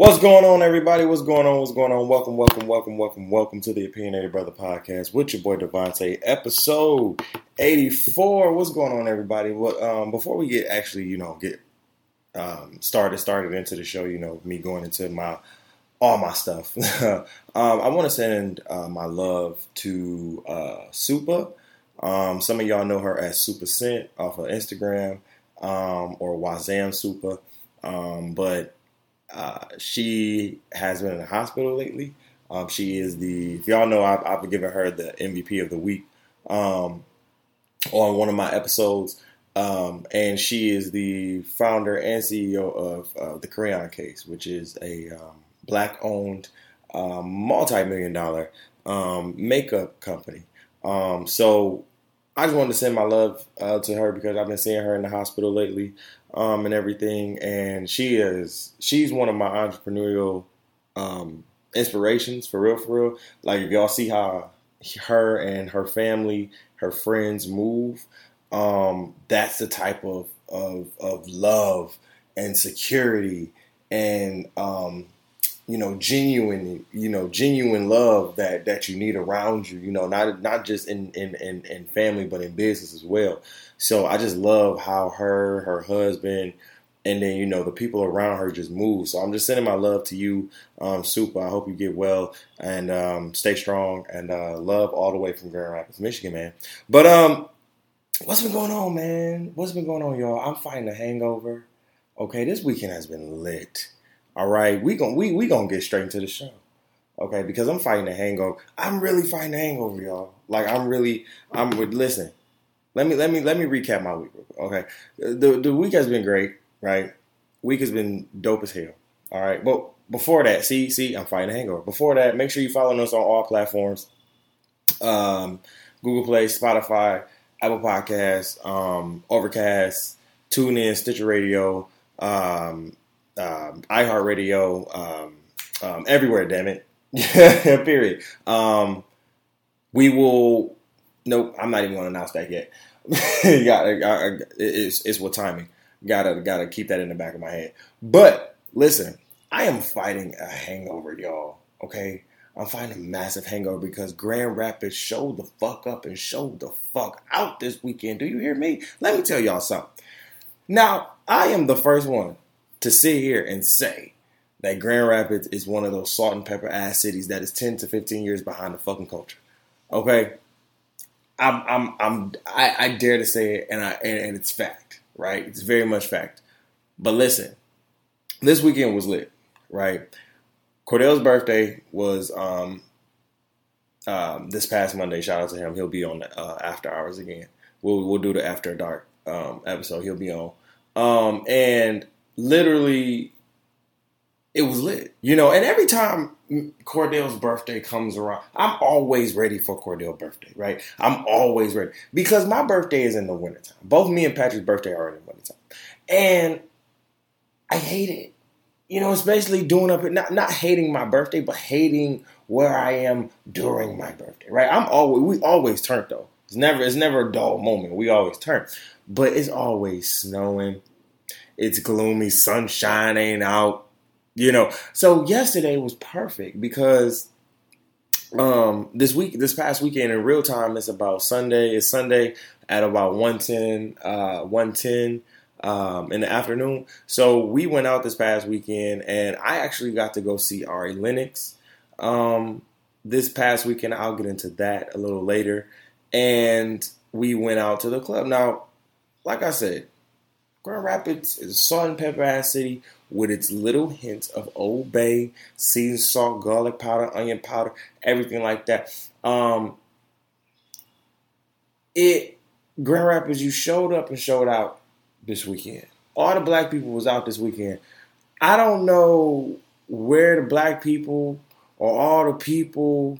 What's going on, everybody? What's going on? What's going on? Welcome to the Opinionated Brother Podcast with your boy Devontae, episode 84. What's going on, everybody? Before we get started into the show, me going into all my stuff, I want to send my love to Super. Some of y'all know her as Super Scent off of Instagram, or Wazam Super, but she has been in the hospital lately. She is if y'all know, I've given her the MVP of the week on one of my episodes. And she is the founder and CEO of The Crayon Case, which is a Black-owned multi-million-dollar makeup company. So I just wanted to send my love to her because I've been seeing her in the hospital lately. And everything, and she's one of my entrepreneurial inspirations, for real. Like, if y'all see how her and her family, her friends move, that's the type of love and security and genuine love that you need around you, not just in family, but in business as well. So I just love how her husband, and then, the people around her just move. So I'm just sending my love to you, Super. I hope you get well and stay strong, and love all the way from Grand Rapids, Michigan, man. But what's been going on, man? What's been going on, y'all? I'm fighting a hangover. Okay, this weekend has been lit. All right, we gonna get straight into the show, okay? Because I'm fighting a hangover. I'm really fighting a hangover, y'all. Like, listen. Let me recap my week, okay? The week has been great, right? Week has been dope as hell, all right? But before that, see, I'm fighting a hangover. Before that, make sure you follow us on all platforms: Google Play, Spotify, Apple Podcasts, Overcast, TuneIn, Stitcher Radio, iHeartRadio, everywhere, damn it. Period. I'm not even going to announce that yet. It's with timing. Gotta keep that in the back of my head. But listen, I am fighting a hangover, y'all. Okay? I'm fighting a massive hangover because Grand Rapids showed the fuck up and showed the fuck out this weekend. Do you hear me? Let me tell y'all something. Now, I am the first one to sit here and say that Grand Rapids is one of those salt and pepper ass cities that is 10 to 15 years behind the fucking culture. Okay, I dare to say it, and it's fact, right? It's very much fact. But listen, this weekend was lit, right? Cordell's birthday was this past Monday. Shout out to him. He'll be on After Hours again. We'll do the After Dark episode. He'll be on, and literally, it was lit, and every time Cordell's birthday comes around, I'm always ready for Cordell's birthday, right? I'm always ready because my birthday is in the wintertime. Both me and Patrick's birthday are in the wintertime. And I hate it, especially doing up, not hating my birthday, but hating where I am during my birthday, right? We always turn though. It's never a dull moment. We always turn, but it's always snowing. It's gloomy, sunshine ain't out, So yesterday was perfect because this past weekend in real time, it's Sunday at about 1:10 in the afternoon. So we went out this past weekend, and I actually got to go see Ari Lennox this past weekend. I'll get into that a little later. And we went out to the club. Now, like I said, Grand Rapids is a salt and pepper ass city with its little hints of Old Bay, seasoned salt, garlic powder, onion powder, everything like that. Grand Rapids, you showed up and showed out this weekend. All the black people was out this weekend. I don't know where the black people or all the people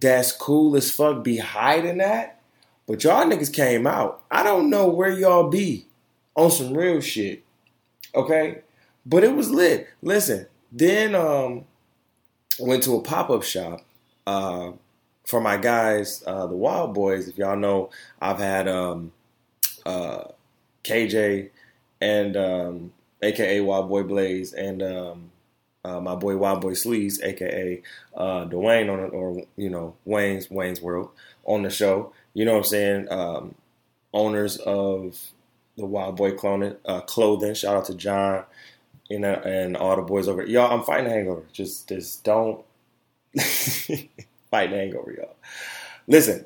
that's cool as fuck be hiding at, but y'all niggas came out. I don't know where y'all be. On some real shit, okay? But it was lit. Listen, then went to a pop-up shop for my guys, the Wild Boys. If y'all know, I've had KJ and a.k.a. Wild Boy Blaze and my boy Wild Boy Sleeves, a.k.a. Dwayne, Wayne's World, on the show. You know what I'm saying? Owners of the Wild Boy Clothing. Shout out to John and all the boys over. Y'all, I'm fighting a hangover. Just don't fight the hangover, y'all. Listen.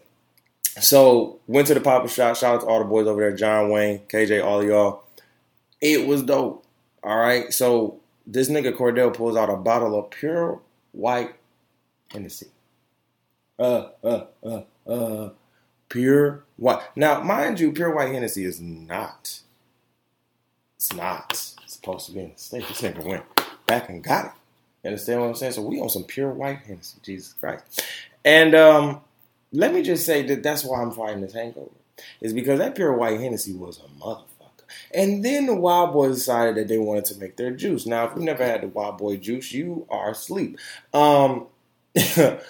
So, went to the Papa Shop. Shout out to all the boys over there. John, Wayne, KJ, all of y'all. It was dope. All right? So, this nigga Cordell pulls out a bottle of pure white Hennessy. Pure white. Now, mind you, pure white Hennessy is not. It's not supposed to be in the state. This nigga went back and got it. You understand what I'm saying? So, we on some pure white Hennessy. Jesus Christ. And, let me just say that's why I'm fighting this hangover. It's because that pure white Hennessy was a motherfucker. And then the Wild Boys decided that they wanted to make their juice. Now, if you never had the Wild Boy juice, you are asleep. That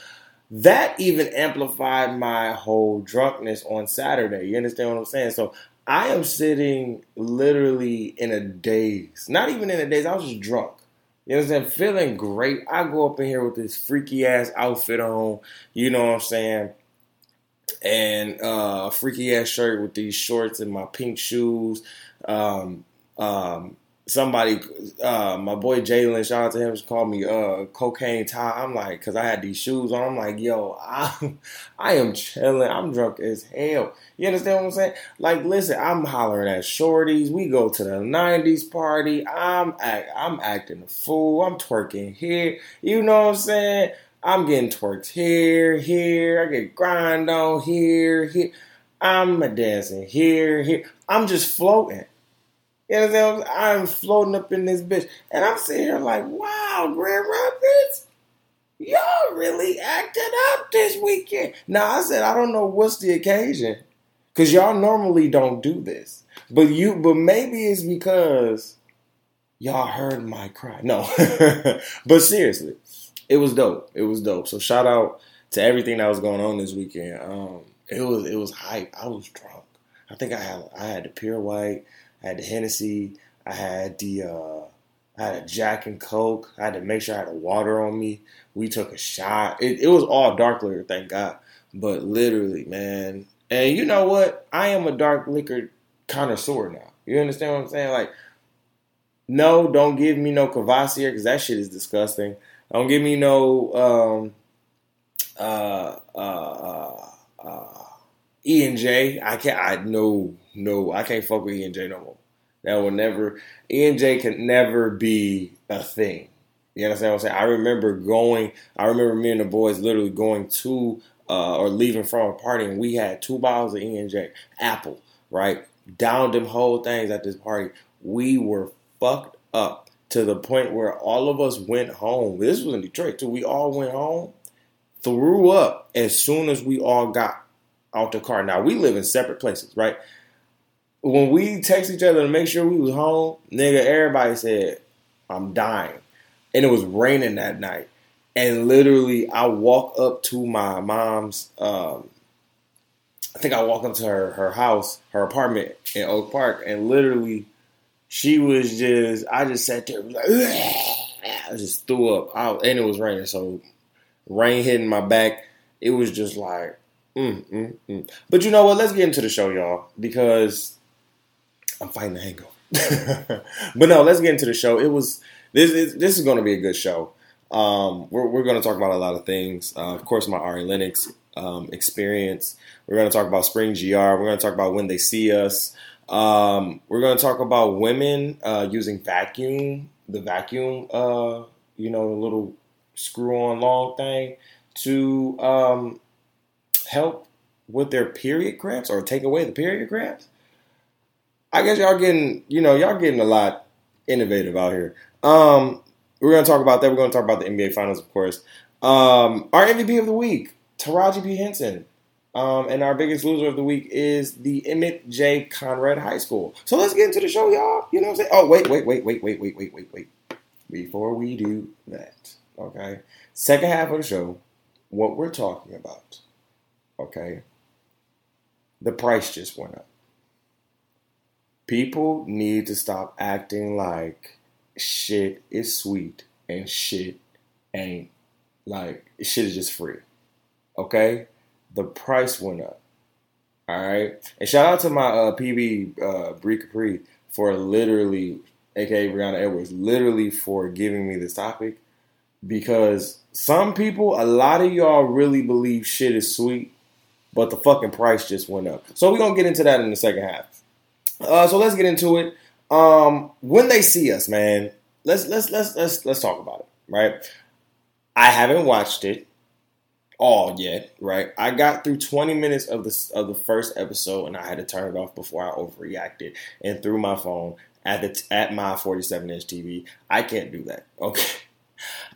even amplified my whole drunkenness on Saturday. You understand what I'm saying? So I am sitting literally in a daze. Not even in a daze. I was just drunk. You know what I'm saying? Feeling great. I go up in here with this freaky-ass outfit on. You know what I'm saying? And a freaky ass shirt with these shorts and my pink shoes. My boy Jalen, shout out to him, called me Cocaine Ty. I'm like, because I had these shoes on. I'm like, yo, I am chilling. I'm drunk as hell. You understand what I'm saying? Like, listen, I'm hollering at shorties. We go to the 90s party. I'm acting a fool. I'm twerking here. You know what I'm saying? I'm getting twerked here. I get grind on here. I'm dancing here. I'm just floating. You know what I'm saying? I'm floating up in this bitch. And I'm sitting here like, wow, Grand Rapids, y'all really acted up this weekend. Now, I said, I don't know what's the occasion. Because y'all normally don't do this. But maybe it's because y'all heard my cry. No. But seriously. It was dope. So shout out to everything that was going on this weekend. It was hype. I was drunk. I think I had the pure white. I had the Hennessy. I had a Jack and Coke. I had to make sure I had the water on me. We took a shot. It was all dark liquor, thank God. But literally, man. And you know what? I am a dark liquor connoisseur now. You understand what I'm saying? Like, no, don't give me no Cavassier because that shit is disgusting. Don't give me no E&J. I can't fuck with E&J no more. E&J can never be a thing. You understand what I'm saying? I remember me and the boys literally going to or leaving from a party, and we had 2 bottles of E&J. Apple, right? Downed them whole things at this party. We were fucked up. To the point where all of us went home. This was in Detroit, too. We all went home, threw up as soon as we all got out the car. Now, we live in separate places, right? When we text each other to make sure we was home, nigga, everybody said, I'm dying. And it was raining that night. And literally, I walk up to my mom's, her house, her apartment in Oak Park, and literally... She was I just sat there, like, I just threw up. And it was raining, so rain hitting my back. It was just like, But you know what? Let's get into the show, y'all, because I'm fighting the hangover. But no, let's get into the show. This is going to be a good show. We're going to talk about a lot of things. Of course, my Ari Lennox experience. We're going to talk about Spring GR. We're going to talk about When They See Us. We're going to talk about women using vacuum, the little screw-on long thing to help with their period cramps or take away the period cramps. I guess y'all getting a lot innovative out here. We're going to talk about that. We're going to talk about the NBA Finals, of course. Our MVP of the week, Taraji P. Henson. And our biggest loser of the week is the Emmett J. Conrad High School. So let's get into the show, y'all. You know what I'm saying? Oh, wait. Before we do that, okay? Second half of the show, what we're talking about, okay? The price just went up. People need to stop acting like shit is sweet and shit ain't, like, shit is just free. Okay? The price went up. All right? And shout out to my PB, Brie Capri, for literally, a.k.a. Breonna Edwards, literally for giving me this topic. Because some people, a lot of y'all really believe shit is sweet, but the fucking price just went up. So we're going to get into that in the second half. So let's get into it. When They See Us, man, let's talk about it, right? I haven't watched it all yet, right? I got through 20 minutes of the first episode, and I had to turn it off before I overreacted and threw my phone at my 47-inch TV. I can't do that, okay?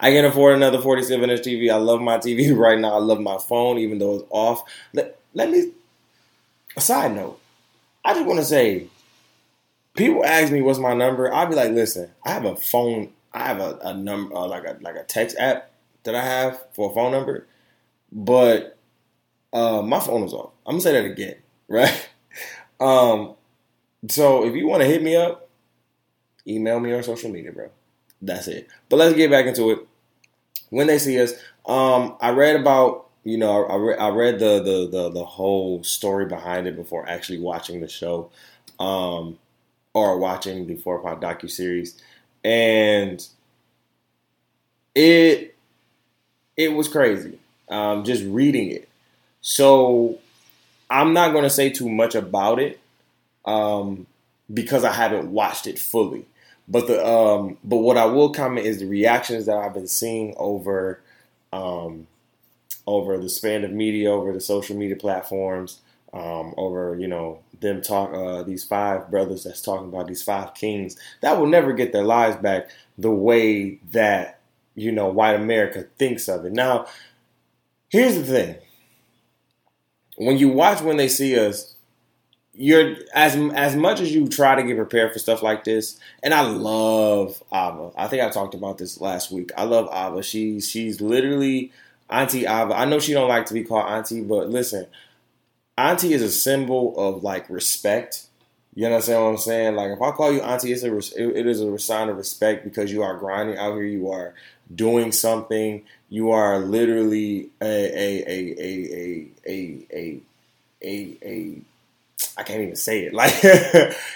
I can afford another 47-inch TV. I love my TV right now. I love my phone, even though it's off. Let me... A side note. I just want to say, people ask me what's my number. I'll be like, listen, I have a phone. I have a number, like a text app that I have for a phone number. But my phone is off. I'm going to say that again, right? So if you want to hit me up, email me on social media, bro. That's it. But let's get back into it. When They See Us, I read about, you know, I read the whole story behind it before actually watching the show, or watching the 4 Part docuseries, and it was crazy. Just reading it. So I'm not gonna say too much about it, because I haven't watched it fully. But but what I will comment is the reactions that I've been seeing over the span of media, over the social media platforms, over, you know, them talk, these five brothers that's talking about these five kings that will never get their lives back the way that, you know, white America thinks of it. Now, here's the thing. When you watch When They See Us, you're as much as you try to get prepared for stuff like this, and I love Ava. I think I talked about this last week. I love Ava. She's literally Auntie Ava. I know she don't like to be called Auntie, but listen, Auntie is a symbol of, like, respect. You understand what I'm saying? Like, if I call you Auntie, it is a sign of respect, because you are grinding out here. You are doing something. You are literally a I can't even say it. Like,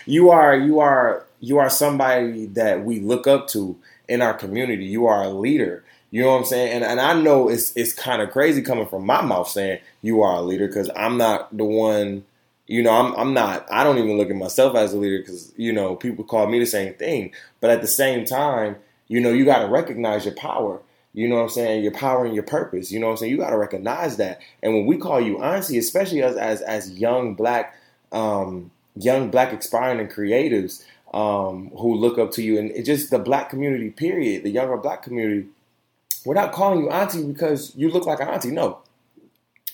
you are somebody that we look up to in our community. You are a leader. You know what I'm saying? And I know it's kind of crazy coming from my mouth saying you are a leader, because I'm not the one. You know, I don't even look at myself as a leader, because, you know, people call me the same thing. But at the same time, you know, you got to recognize your power. You know what I'm saying? Your power and your purpose. You know what I'm saying? You got to recognize that. And when we call you Auntie, especially us as young black aspiring creatives, who look up to you, and it's just the black community, period, the younger black community, we're not calling you Auntie because you look like an Auntie. No,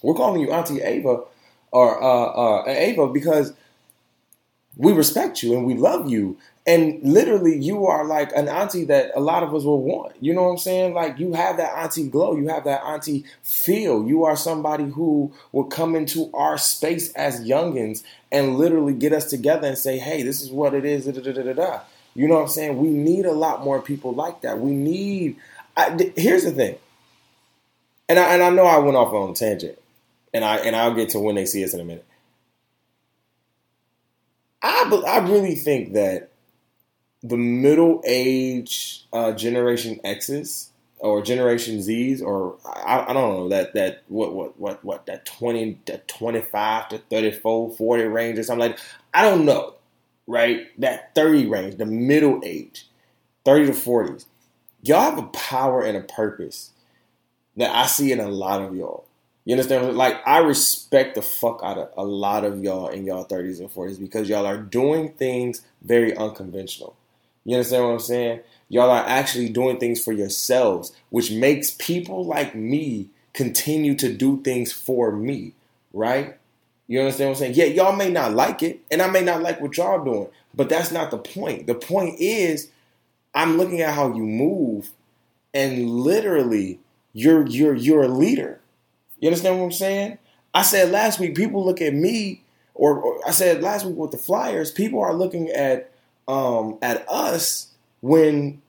we're calling you Auntie Ava, or Ava, because we respect you and we love you. And literally, you are like an Auntie that a lot of us will want. You know what I'm saying? Like, you have that Auntie glow. You have that Auntie feel. You are somebody who will come into our space as youngins and literally get us together and say, hey, this is what it is. Da, da, da, da, da. You know what I'm saying? We need a lot more people like that. We need... here's the thing. And I know I went off on a tangent. And I'll get to When They See Us in a minute. I really think that the middle age Generation X's or Generation Z's, or I don't know, that what that 20 to 25 to 34, 40 range or something like that. I don't know, right? That 30 range, the middle age, 30 to 40s. Y'all have a power and a purpose that I see in a lot of y'all. You understand? Like, I respect the fuck out of a lot of y'all in y'all 30s and 40s, because y'all are doing things very unconventional. You understand what I'm saying? Y'all are actually doing things for yourselves, which makes people like me continue to do things for me, right? You understand what I'm saying? Yeah, y'all may not like it, and I may not like what y'all doing, but that's not the point. The point is, I'm looking at how you move, and literally, you're a leader. You understand what I'm saying? I said last week, people look at me, or I said last week with the Flyers, people are looking at us when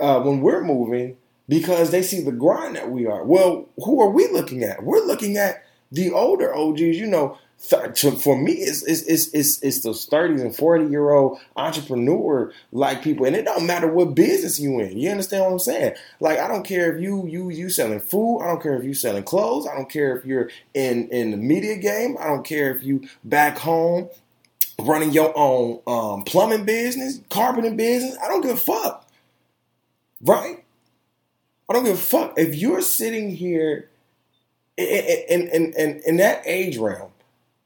when we're moving because they see the grind that we are. Well, who are we looking at? We're looking at the older OGs, you know. For me, it's those 30s and 40-year-old entrepreneur-like people. And it don't matter what business you in. You understand what I'm saying? Like, I don't care if you selling food. I don't care if you selling clothes. I don't care if you're in the media game. I don't care if you back home running your own plumbing business, carpeting business. I don't give a fuck. Right? I don't give a fuck. If you're sitting here in that age realm,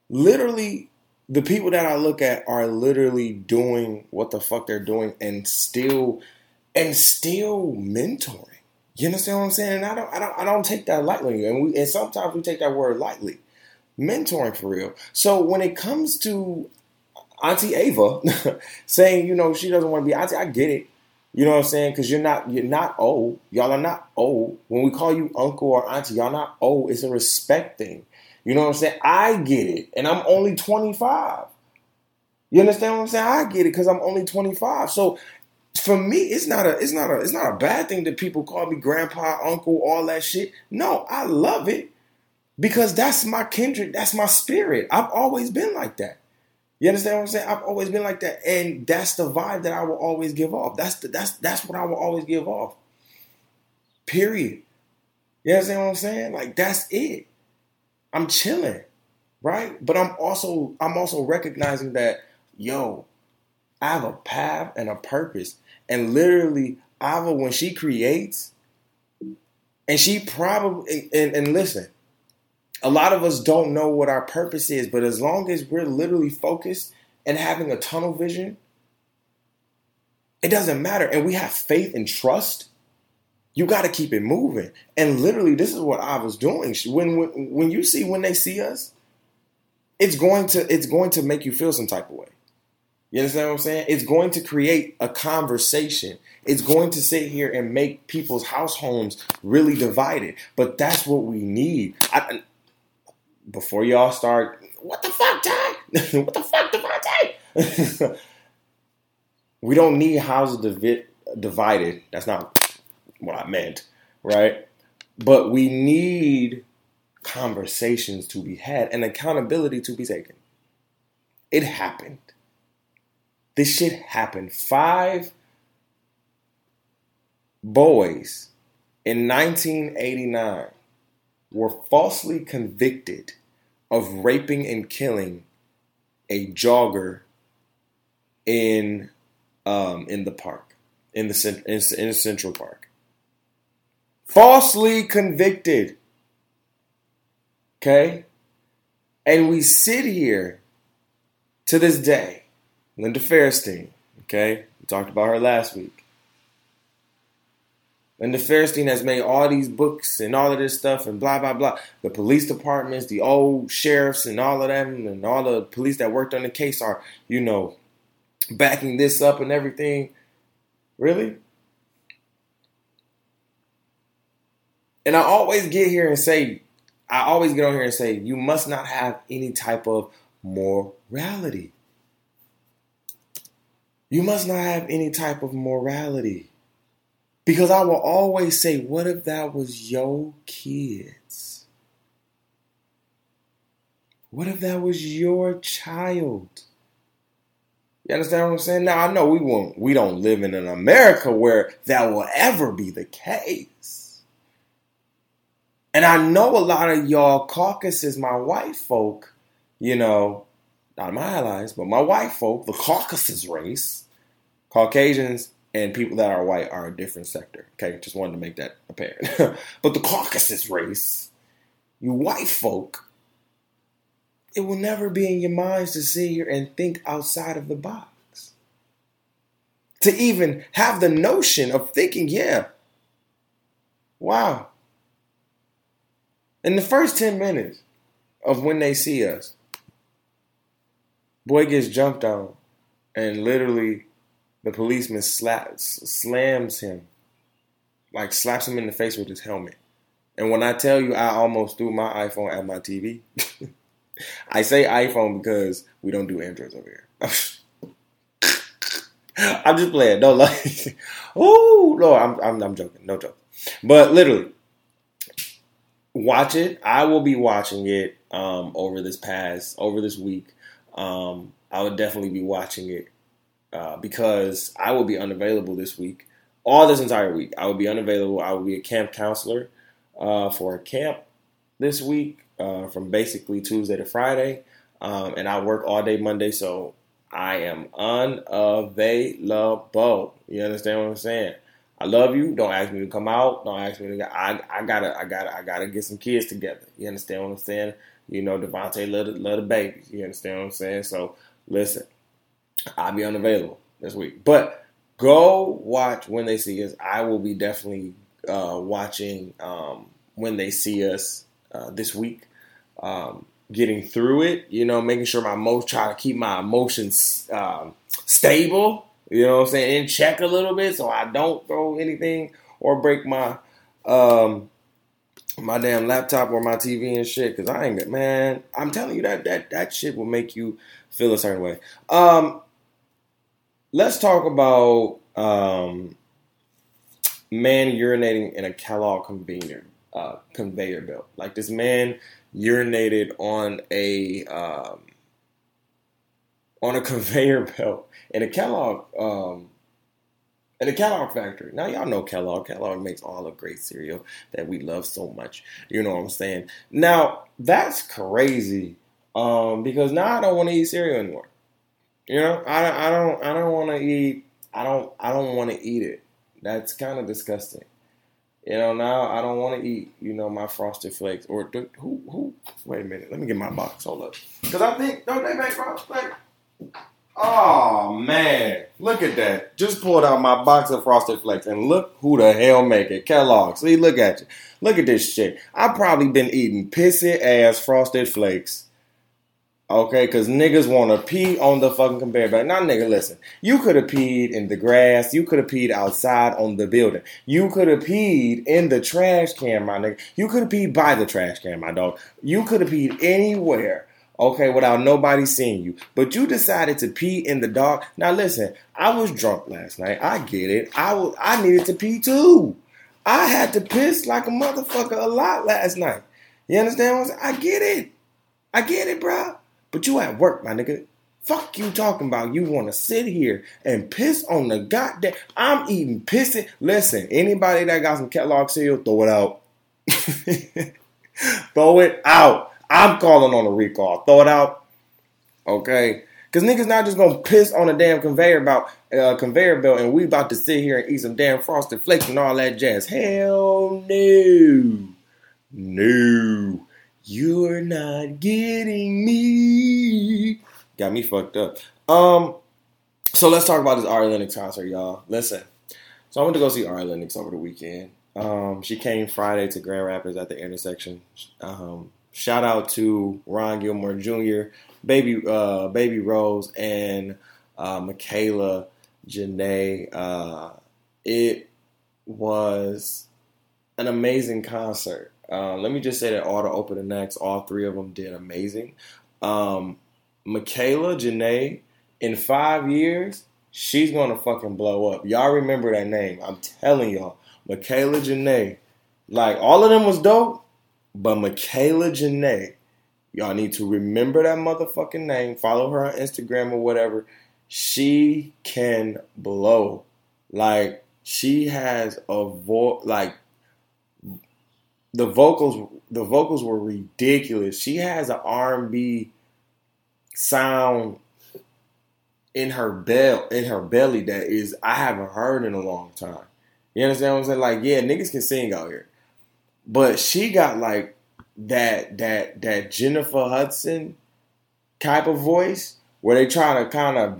literally, the people that I look at are literally doing what the fuck they're doing and still mentoring. You understand what I'm saying? And I don't take that lightly. And sometimes we take that word lightly. Mentoring for real. So when it comes to Auntie Ava saying, you know, she doesn't want to be auntie, I get it. You know what I'm saying? Because you're not old. Y'all are not old. When we call you uncle or auntie, y'all not old. It's a respect thing. You know what I'm saying? I get it. And I'm only 25. You understand what I'm saying? I get it because I'm only 25. So for me, it's not a bad thing that people call me grandpa, uncle, all that shit. No, I love it because that's my kindred. That's my spirit. I've always been like that. You understand what I'm saying? I've always been like that. And that's the vibe that I will always give off. That's what I will always give off. Period. You understand what I'm saying? Like, that's it. I'm chilling, right? But I'm also recognizing that, yo, I have a path and a purpose. And literally, Ava, when she creates, and she probably, and listen, a lot of us don't know what our purpose is, but as long as we're literally focused and having a tunnel vision, it doesn't matter. And we have faith and trust. You got to keep it moving. And literally, this is what I was doing. When you see When They See Us, it's going to make you feel some type of way. You understand what I'm saying? It's going to create a conversation. It's going to sit here and make people's house homes really divided. But that's what we need. Before y'all start, what the fuck, Ty? What the fuck, Devontae? We don't need houses divided. That's not what I meant, right? But we need conversations to be had and accountability to be taken. It happened. This shit happened. 5 boys in 1989 were falsely convicted of raping and killing a jogger in the park, in Central Park. Falsely convicted. Okay? And we sit here to this day. Linda Fairstein, okay? We talked about her last week. Linda Fairstein has made all these books and all of this stuff and blah, blah, blah. The police departments, the old sheriffs and all of them and all the police that worked on the case are, you know, backing this up and everything. Really? And I always get on here and say, you must not have any type of morality. You must not have any type of morality. Because I will always say, what if that was your kids? What if that was your child? You understand what I'm saying? Now, I know we don't live in an America where that will ever be the case. And I know a lot of y'all caucuses, my white folk, you know, not my allies, but my white folk, the caucuses race, Caucasians and people that are white are a different sector. Okay, just wanted to make that apparent. But the caucuses race, you white folk, it will never be in your minds to sit here and think outside of the box. To even have the notion of thinking, yeah, wow. In the first 10 minutes of When They See Us, boy gets jumped on and literally the policeman slams him, like slaps him in the face with his helmet. And when I tell you I almost threw my iPhone at my TV, I say iPhone because we don't do Androids over here. I'm just playing. Don't like. Oh no, I'm joking. No joke. But literally, watch it. I will be watching it over this week. I would definitely be watching it because I will be unavailable this week. All this entire week, I will be unavailable. I will be a camp counselor for a camp this week from basically Tuesday to Friday. And I work all day Monday, so I am unavailable. You understand what I'm saying? I love you. Don't ask me to come out. Don't ask me to get, I gotta get some kids together. You understand what I'm saying? You know, Devontae love the babies. You understand what I'm saying? So, listen, I'll be unavailable this week. But go watch When They See Us. I will be definitely watching When They See Us this week. Getting through it, you know, making sure try to keep my emotions stable, you know what I'm saying, in check a little bit so I don't throw anything or break my my damn laptop or my TV and shit, because I ain't, man, I'm telling you that shit will make you feel a certain way. Let's talk about man urinating in a Kellogg conveyor belt. Like, this man urinated on a conveyor belt in a Kellogg factory. Now, y'all know Kellogg. Kellogg makes all the great cereal that we love so much. You know what I'm saying? Now, that's crazy because now I don't want to eat cereal anymore. You know, I don't want to eat it. That's kind of disgusting. You know, now I don't want to eat, you know, my Frosted Flakes or wait a minute, let me get my box. Hold up, because I think don't they make Frosted Flakes? Oh man, look at that! Just pulled out my box of Frosted Flakes and look who the hell make it, Kellogg. See, look at you, look at this shit. I've probably been eating pissy ass Frosted Flakes. Okay, because niggas want to pee on the fucking conveyor belt. Now, nigga, listen. You could have peed in the grass. You could have peed outside on the building. You could have peed in the trash can, my nigga. You could have peed by the trash can, my dog. You could have peed anywhere, okay, without nobody seeing you. But you decided to pee in the dark. Now, listen, I was drunk last night. I get it. I needed to pee, too. I had to piss like a motherfucker a lot last night. You understand what I'm saying? I get it. I get it, bro. But you at work, my nigga. Fuck you talking about. You want to sit here and piss on the goddamn. I'm eating pissing. Listen, anybody that got some Kellogg cereal, throw it out. Throw it out. I'm calling on a recall. Throw it out. Okay? Because niggas not just going to piss on a damn conveyor belt and we about to sit here and eat some damn Frosted Flakes and all that jazz. Hell no. No. You're not getting me. Got me fucked up. So let's talk about this Ari Lennox concert, y'all. Listen. So I went to go see Ari Lennox over the weekend. She came Friday to Grand Rapids at the Intersection. Shout out to Ron Gilmore Jr., Baby Rose, and Michaela Janae. It was an amazing concert. Let me just say that all the opening acts, all three of them did amazing. Michaela Janae, in 5 years, she's going to fucking blow up. Y'all remember that name. I'm telling y'all. Michaela Janae. Like, all of them was dope, but Michaela Janae, y'all need to remember that motherfucking name. Follow her on Instagram or whatever. She can blow. Like, she has a voice, like, the vocals were ridiculous. She has an R&B sound in her belly that is I haven't heard in a long time. You understand what I'm saying? Like, yeah, niggas can sing out here, but she got like that Jennifer Hudson type of voice where they try to kind of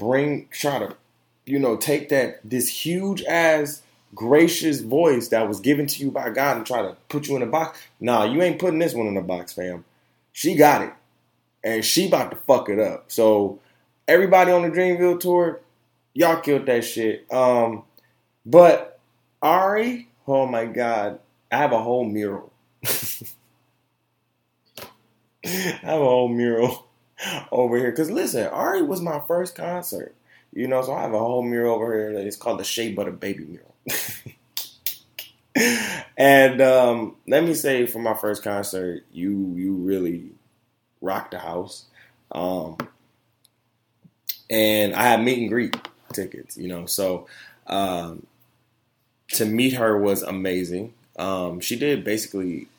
take this huge ass gracious voice that was given to you by God and try to put you in a box. Nah, you ain't putting this one in a box, fam. She got it. And she about to fuck it up. So, everybody on the Dreamville tour, y'all killed that shit. But Ari, oh my God, I have a whole mural. I have a whole mural over here. Because listen, Ari was my first concert. You know, so I have a whole mural over here that is called the Shea Butter Baby mural. And let me say, for my first concert, you really rocked the house. And I had meet and greet tickets, you know, so to meet her was amazing. She did basically,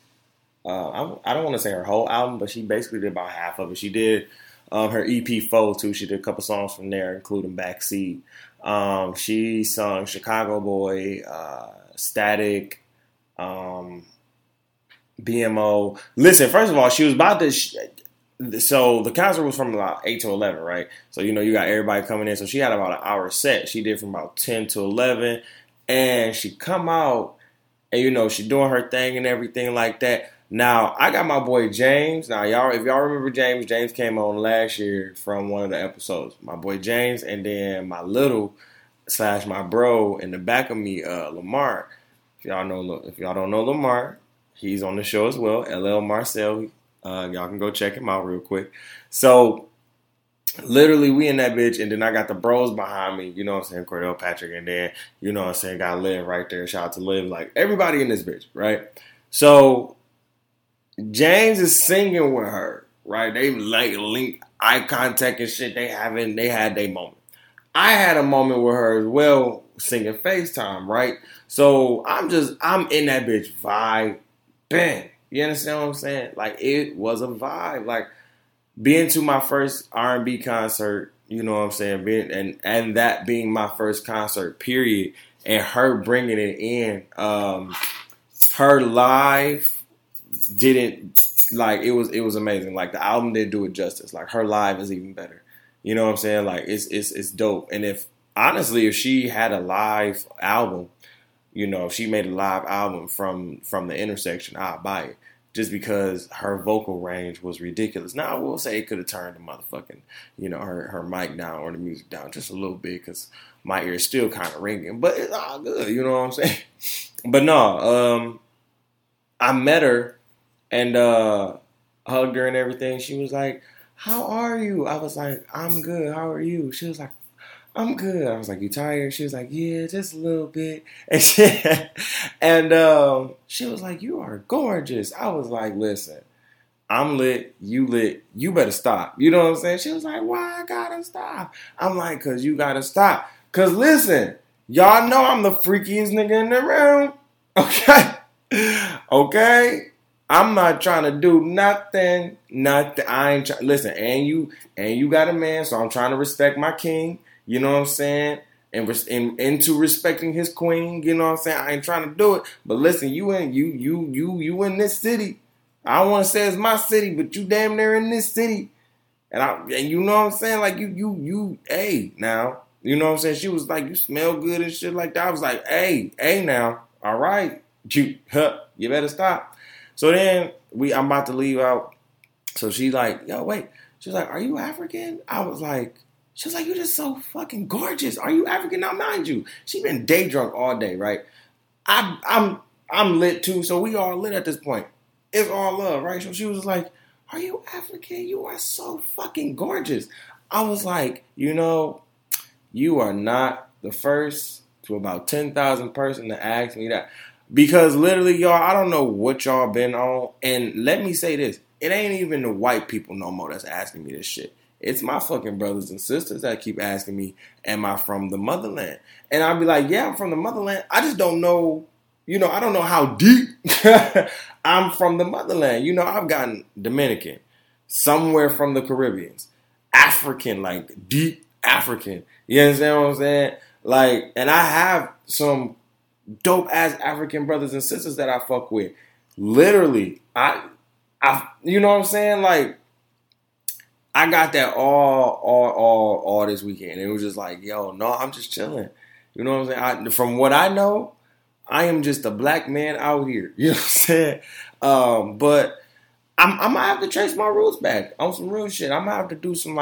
I don't want to say her whole album, but she basically did about half of it. She did her EP Foe too. She did a couple songs from there, including Backseat. She sung Chicago Boy, Static, BMO. Listen, first of all, she was about to. So the concert was from about 8 to 11, right? So, you know, you got everybody coming in. So she had about an hour set. She did from about 10 to 11. And she come out and, you know, she doing her thing and everything like that. Now, I got my boy James. Now, y'all, if y'all remember James, James came on last year from one of the episodes. My boy James and then my little / my bro in the back of me, Lamar. If y'all don't know Lamar, he's on the show as well. LL Marcel. Y'all can go check him out real quick. So, literally, we in that bitch, and then I got the bros behind me, you know what I'm saying, Cordell, Patrick, and then, you know what I'm saying, got Liv right there, shout out to Liv, like, everybody in this bitch, right? So, James is singing with her, right? They, like, link eye contact and shit, they had their moment. I had a moment with her as well, singing FaceTime, right? So, I'm in that bitch vibing. You understand what I'm saying? Like, it was a vibe. Like, being to my first R&B concert, you know what I'm saying? And that being my first concert, period. And her bringing it in. Her live didn't, like, it was amazing. Like, the album didn't do it justice. Like, her live is even better. You know what I'm saying? Like, it's dope. And honestly, if she had a live album, you know, if she made a live album from The Intersection, I'd buy it. Just because her vocal range was ridiculous. Now, I will say it could have turned the motherfucking, you know, her mic down or the music down just a little bit because my ear is still kind of ringing. But it's all good, you know what I'm saying? But no, I met her and hugged her and everything. She was like, how are you? I was like, I'm good. How are you? She was like, I'm good. I was like, you tired? She was like, yeah, just a little bit. And she was like, you are gorgeous. I was like, listen, I'm lit. You better stop. You know what I'm saying? She was like, why I gotta stop? I'm like, because you gotta stop. Because listen, y'all know I'm the freakiest nigga in the room. Okay? I'm not trying to do nothing. I ain't trying. Listen, and you got a man, so I'm trying to respect my king. You know what I'm saying? And into respecting his queen. You know what I'm saying? I ain't trying to do it. But listen, you in this city. I don't want to say it's my city, but you damn near in this city. And you know what I'm saying? Like you hey now. You know what I'm saying? She was like, you smell good and shit like that. I was like, hey now. All right. You better stop. So then I'm about to leave out. So she's like, yo, wait. She's like, are you African? I was like, she was like, you're just so fucking gorgeous. Are you African? Now, mind you, she been day drunk all day, right? I'm lit too, so we all lit at this point. It's all love, right? So she was like, are you African? You are so fucking gorgeous. I was like, you know, you are not the first to about 10,000 person to ask me that. Because literally, y'all, I don't know what y'all been on. And let me say this. It ain't even the white people no more that's asking me this shit. It's my fucking brothers and sisters that keep asking me, am I from the motherland? And I'll be like, yeah, I'm from the motherland. I just don't know, you know, I don't know how deep I'm from the motherland. You know, I've gotten Dominican, somewhere from the Caribbean, African, like deep African. You understand what I'm saying? Like, and I have some dope ass African brothers and sisters that I fuck with. Literally, I you know what I'm saying? Like, I got that all this weekend. It was just like, yo, no, I'm just chilling. You know what I'm saying? From what I know, I am just a black man out here. You know what I'm saying? But I'm gonna have to trace my roots back on some real shit. I'm gonna have to do some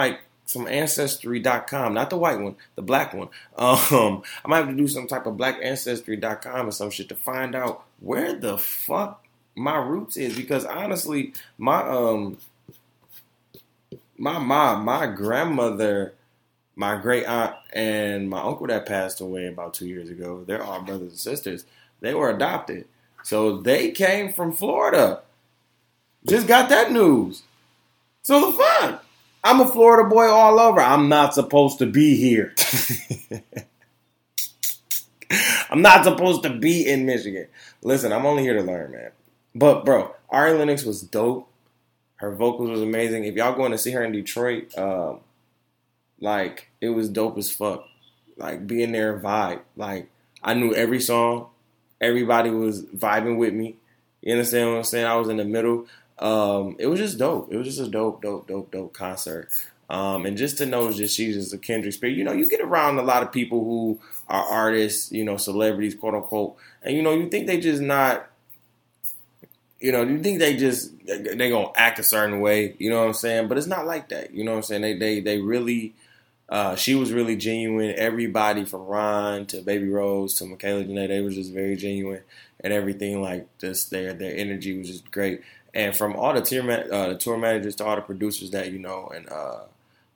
ancestry.com, not the white one, the black one. I might have to do some type of black ancestry.com or some shit to find out where the fuck my roots is. Because honestly, my grandmother my great aunt and my uncle that passed away about 2 years ago, they're all brothers and sisters. They were adopted. So they came from Florida. Just got that news. So the fun. I'm a Florida boy all over. I'm not supposed to be here. I'm not supposed to be in Michigan. Listen, I'm only here to learn, man. But, bro, Ari Lennox was dope. Her vocals was amazing. If y'all going to see her in Detroit, like, it was dope as fuck. Like, being there, vibe. Like, I knew every song. Everybody was vibing with me. You understand what I'm saying? I was in the middle. It was just dope. It was just a dope concert. And just to know that she's just a kindred spirit. You know, you get around a lot of people who are artists, you know, celebrities, quote unquote. And, you know, you think they just not, you know, you think they just, they going to act a certain way. You know what I'm saying? But it's not like that. You know what I'm saying? They really, she was really genuine. Everybody from Ron to Baby Rose to Michaela Janae, they were just very genuine and everything like this. Their energy was just great. And from all the tour managers to all the producers that, you know, and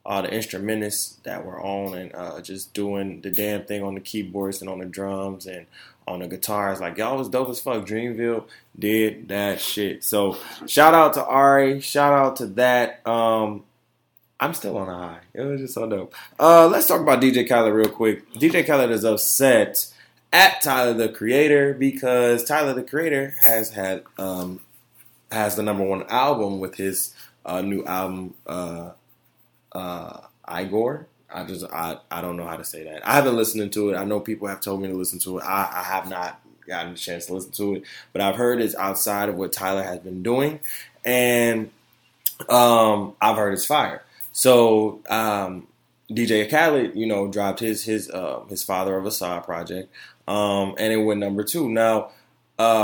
all the instrumentalists that were on and just doing the damn thing on the keyboards and on the drums and on the guitars. Like, y'all was dope as fuck. Dreamville did that shit. So, shout out to Ari. Shout out to that. I'm still on a high. It was just so dope. Let's talk about DJ Khaled real quick. DJ Khaled is upset at Tyler the Creator because Tyler the Creator has had... has the #1 album with his new album, Igor. I don't know how to say that. I haven't listened to it. I know people have told me to listen to it. I have not gotten a chance to listen to it, but I've heard it's outside of what Tyler has been doing, and I've heard it's fire. So DJ Khaled, you know, dropped his Father of a Side project, and it went #2. Now,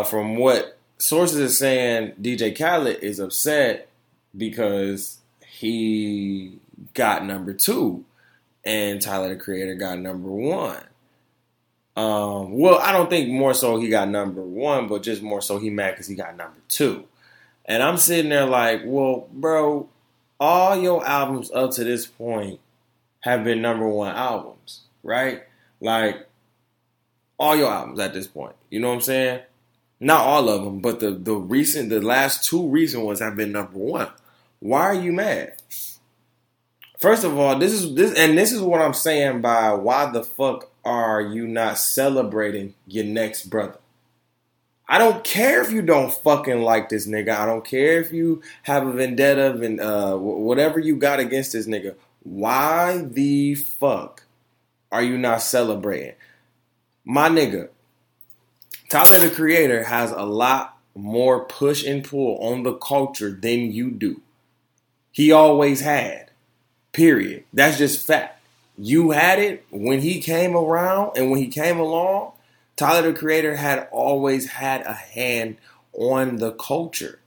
from what sources are saying, DJ Khaled is upset because he got #2 and Tyler the Creator got #1. Well, I don't think more so he got #1, but just more so he mad because he got #2. And I'm sitting there like, well, bro, all your albums up to this point have been #1 albums, right? Like, all your albums at this point. You know what I'm saying? Not all of them, but the last two recent ones have been #1. Why are you mad? First of all, this is what I'm saying by why the fuck are you not celebrating your next brother? I don't care if you don't fucking like this nigga. I don't care if you have a vendetta and whatever you got against this nigga. Why the fuck are you not celebrating? My nigga, Tyler the Creator has a lot more push and pull on the culture than you do. He always had. Period. That's just fact. You had it when he came around and when he came along. Tyler the Creator had always had a hand on the culture.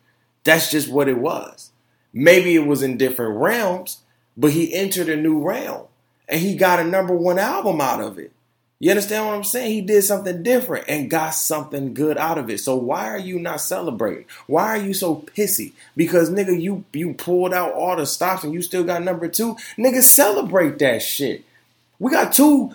That's just what it was. Maybe it was in different realms, but he entered a new realm and he got a #1 album out of it. You understand what I'm saying? He did something different and got something good out of it. So why are you not celebrating? Why are you so pissy? Because, nigga, you pulled out all the stops and you still got #2. Nigga, celebrate that shit. We got two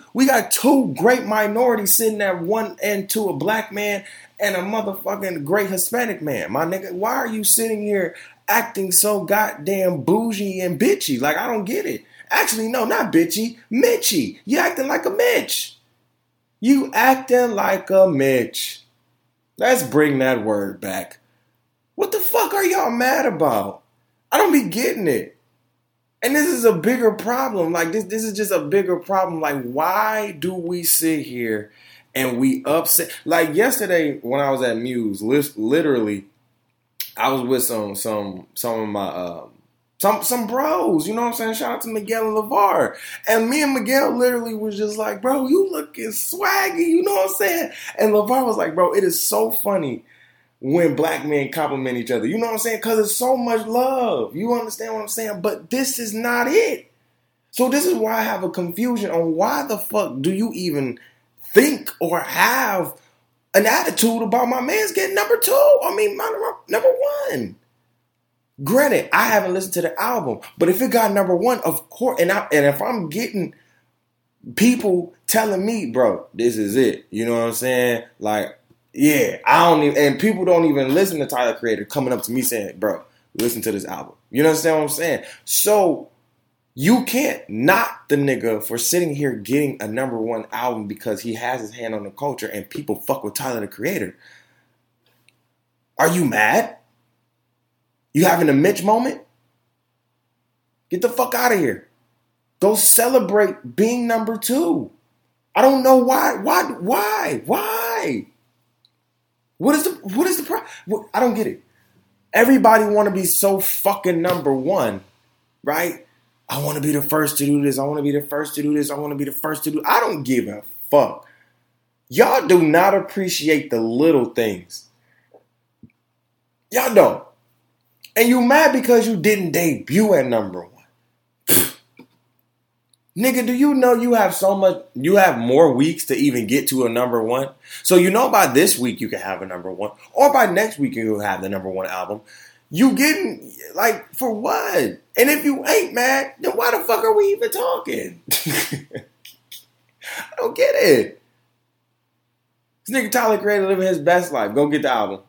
great minorities sitting at one end to a black man and a motherfucking great Hispanic man. My nigga, why are you sitting here acting so goddamn bougie and bitchy? Like, I don't get it. Actually, no, not bitchy. Mitchy. You acting like a Mitch. You acting like a Mitch. Let's bring that word back. What the fuck are y'all mad about? I don't be getting it. And this is a bigger problem. Like, this is just a bigger problem. Like, why do we sit here and we upset? Like, yesterday when I was at Muse, literally, I was with some of my... Some bros, you know what I'm saying? Shout out to Miguel and LeVar. And me and Miguel literally was just like, bro, you looking swaggy, you know what I'm saying? And LeVar was like, bro, it is so funny when black men compliment each other. You know what I'm saying? Because it's so much love. You understand what I'm saying? But this is not it. So this is why I have a confusion on why the fuck do you even think or have an attitude about my man's getting #2? I mean, my #1. Granted, I haven't listened to the album, but if it got #1, of course, and if I'm getting people telling me, bro, this is it. You know what I'm saying? Like, yeah, I don't even, and people don't even listen to Tyler Creator coming up to me saying, bro, listen to this album. You know what I'm saying? So you can't knock the nigga for sitting here getting a number one album because he has his hand on the culture and people fuck with Tyler the Creator. Are you mad? You having a Mitch moment? Get the fuck out of here. Go celebrate being number two. I don't know why? What is the problem? I don't get it. Everybody want to be so fucking number one, right? I want to be the first to do this. I want to be the first to do. I don't give a fuck. Y'all do not appreciate the little things. Y'all don't. And you mad because you didn't debut at number one. Nigga, do you know you have so much, you have more weeks to even get to a number one? So you know by this week you can have a number one, or by next week you'll have the number one album. You getting, like, for what? And if you ain't mad, then why the fuck are we even talking? I don't get it. This nigga Tyler Creator living his best life. Go get the album.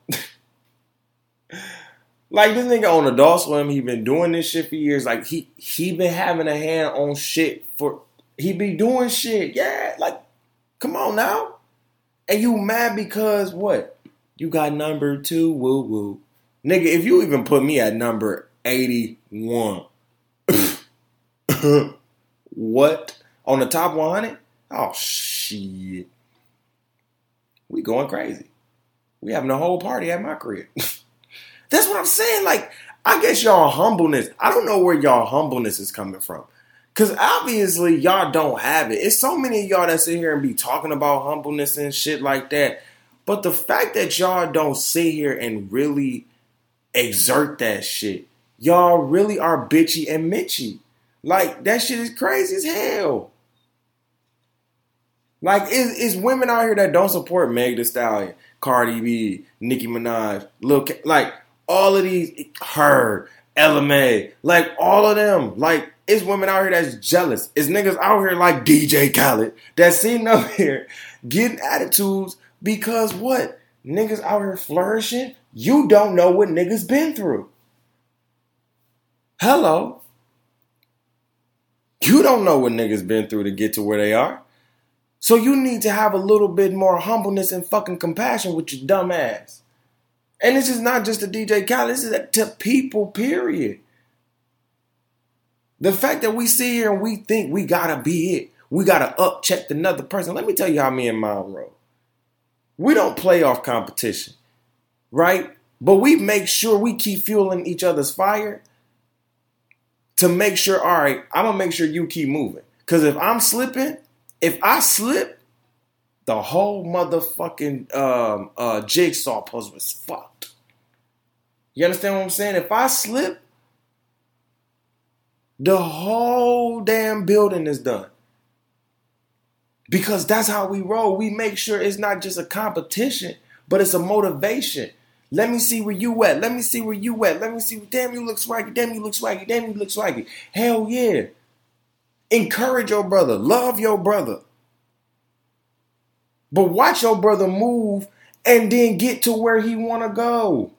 Like, this nigga on Adult Swim, he been doing this shit for years. Like, he been having a hand on shit for... He be doing shit. Yeah, like, come on now. And you mad because what? You got number two, woo-woo. Nigga, if you even put me at number 81. What? On the top 100? Oh, shit. We going crazy. We having a whole party at my crib. That's what I'm saying. Like, I guess y'all humbleness. I don't know where y'all humbleness is coming from. Because obviously y'all don't have it. It's so many of y'all that sit here and be talking about humbleness and shit like that. But the fact that y'all don't sit here and really exert that shit. Y'all really are bitchy and mitchy. Like, that shit is crazy as hell. Like, it's women out here that don't support Meg Thee Stallion, Cardi B, Nicki Minaj, Lil K. Like, all of these, her, LMA, like all of them. Like, it's women out here that's jealous. It's niggas out here like DJ Khaled that's sitting up here getting attitudes because what? Niggas out here flourishing? You don't know what niggas been through. Hello. You don't know what niggas been through to get to where they are. So you need to have a little bit more humbleness and fucking compassion with your dumb ass. And this is not just to DJ Khaled. This is to people, period. The fact that we sit here and we think we gotta be it. We gotta up-check another person. Let me tell you how me and mine roll. We don't play off competition, right? But we make sure we keep fueling each other's fire to make sure, all right, I'm gonna make sure you keep moving. Because if I'm slipping, if I slip, the whole motherfucking jigsaw puzzle is fucked. You understand what I'm saying? If I slip, the whole damn building is done. Because that's how we roll. We make sure it's not just a competition, but it's a motivation. Let me see where you at. Let me see. Damn, you look swaggy. Hell yeah. Encourage your brother. Love your brother. But watch your brother move and then get to where he want to go.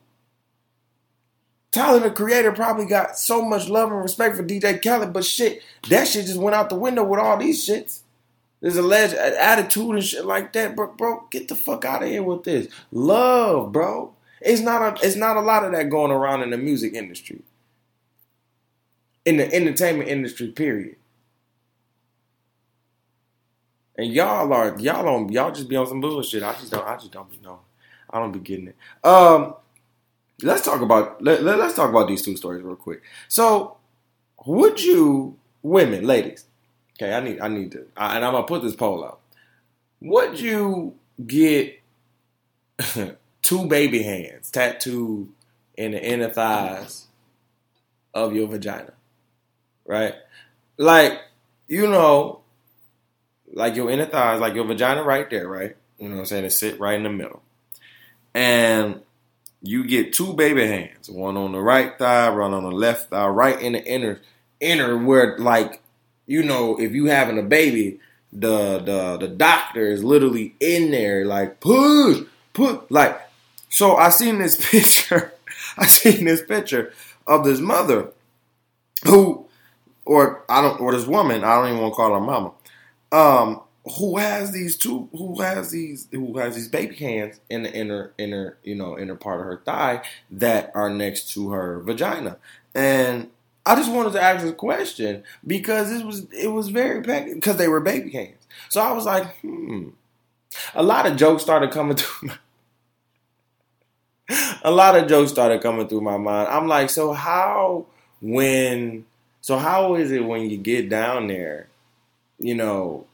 Tyler, the Creator, probably got so much love and respect for DJ Khaled, but shit, that shit just went out the window with all these shits. There's alleged attitude and shit like that. But bro, get the fuck out of here with this. Love, bro. It's not a lot of that going around in the music industry. In the entertainment industry, period. And y'all just be on some bullshit. I just don't be knowing. I don't be getting it. Let's talk about these two stories real quick. So, would you, women, ladies? Okay, I need to, and I'm gonna put this poll out. Would you get 2 baby hands tattooed in the inner thighs of your vagina? Right? Like, you know. Like your inner thighs, like your vagina right there, right? You know what I'm saying? It sit right in the middle. And you get 2 baby hands. One on the right thigh, one on the left thigh, right in the inner where, like, you know, if you having a baby, the doctor is literally in there like push, like. So I seen this picture. I seen this picture of this mother or this woman. I don't even want to call her mama. Who has these baby hands in the inner part of her thigh that are next to her vagina. And I just wanted to ask this question because it was very because they were baby hands. So I was like, A lot of jokes started coming through. My mind. I'm like, so how is it when you get down there? You know,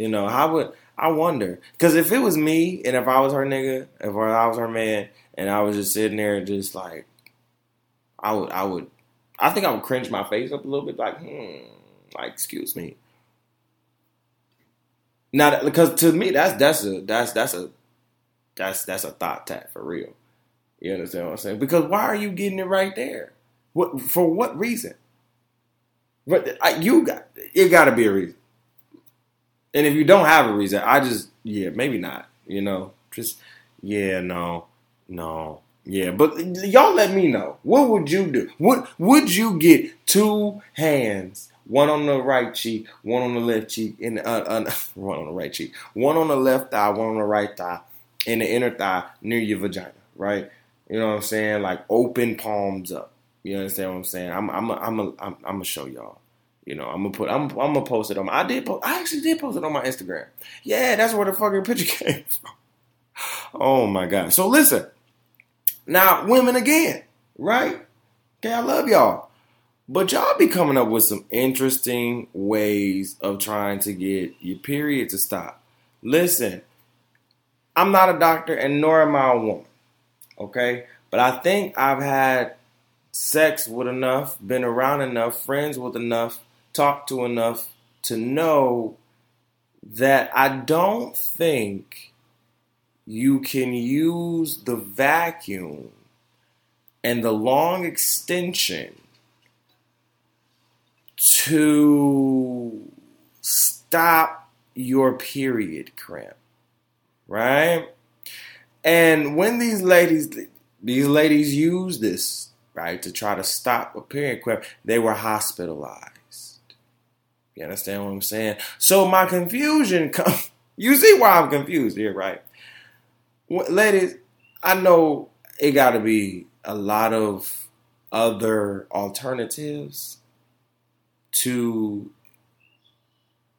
I wonder, because if it was me and if I was her nigga, if I was her man, and I was just sitting there just like, I think I would cringe my face up a little bit, like, like, excuse me. Now, because to me, that's a thought tap for real. You understand what I'm saying? Because why are you getting it right there? For what reason? But you got to be a reason. And if you don't have a reason, maybe not. But y'all let me know. What would you do? Would you get two hands, one on the right cheek, one on the left cheek, and one on the right cheek, one on the left thigh, one on the right thigh, and the inner thigh near your vagina, right? You know what I'm saying? Like open palms up. You understand what I'm saying? I'm gonna show y'all. You know, I'm gonna post it on. I actually did post it on my Instagram. Yeah, that's where the fucking picture came from. Oh my god! So listen. Now, women again, right? Okay, I love y'all. But y'all be coming up with some interesting ways of trying to get your period to stop. Listen, I'm not a doctor and nor am I a woman, okay? But I think I've had sex with enough, been around enough, friends with enough, talked to enough to know that I don't think you can use the vacuum and the long extension to stop your period cramp, right? And when these ladies use this, right, to try to stop a period cramp, they were hospitalized. You understand what I'm saying? So my confusion comes. You see why I'm confused here, right? Ladies, I know it got to be a lot of other alternatives to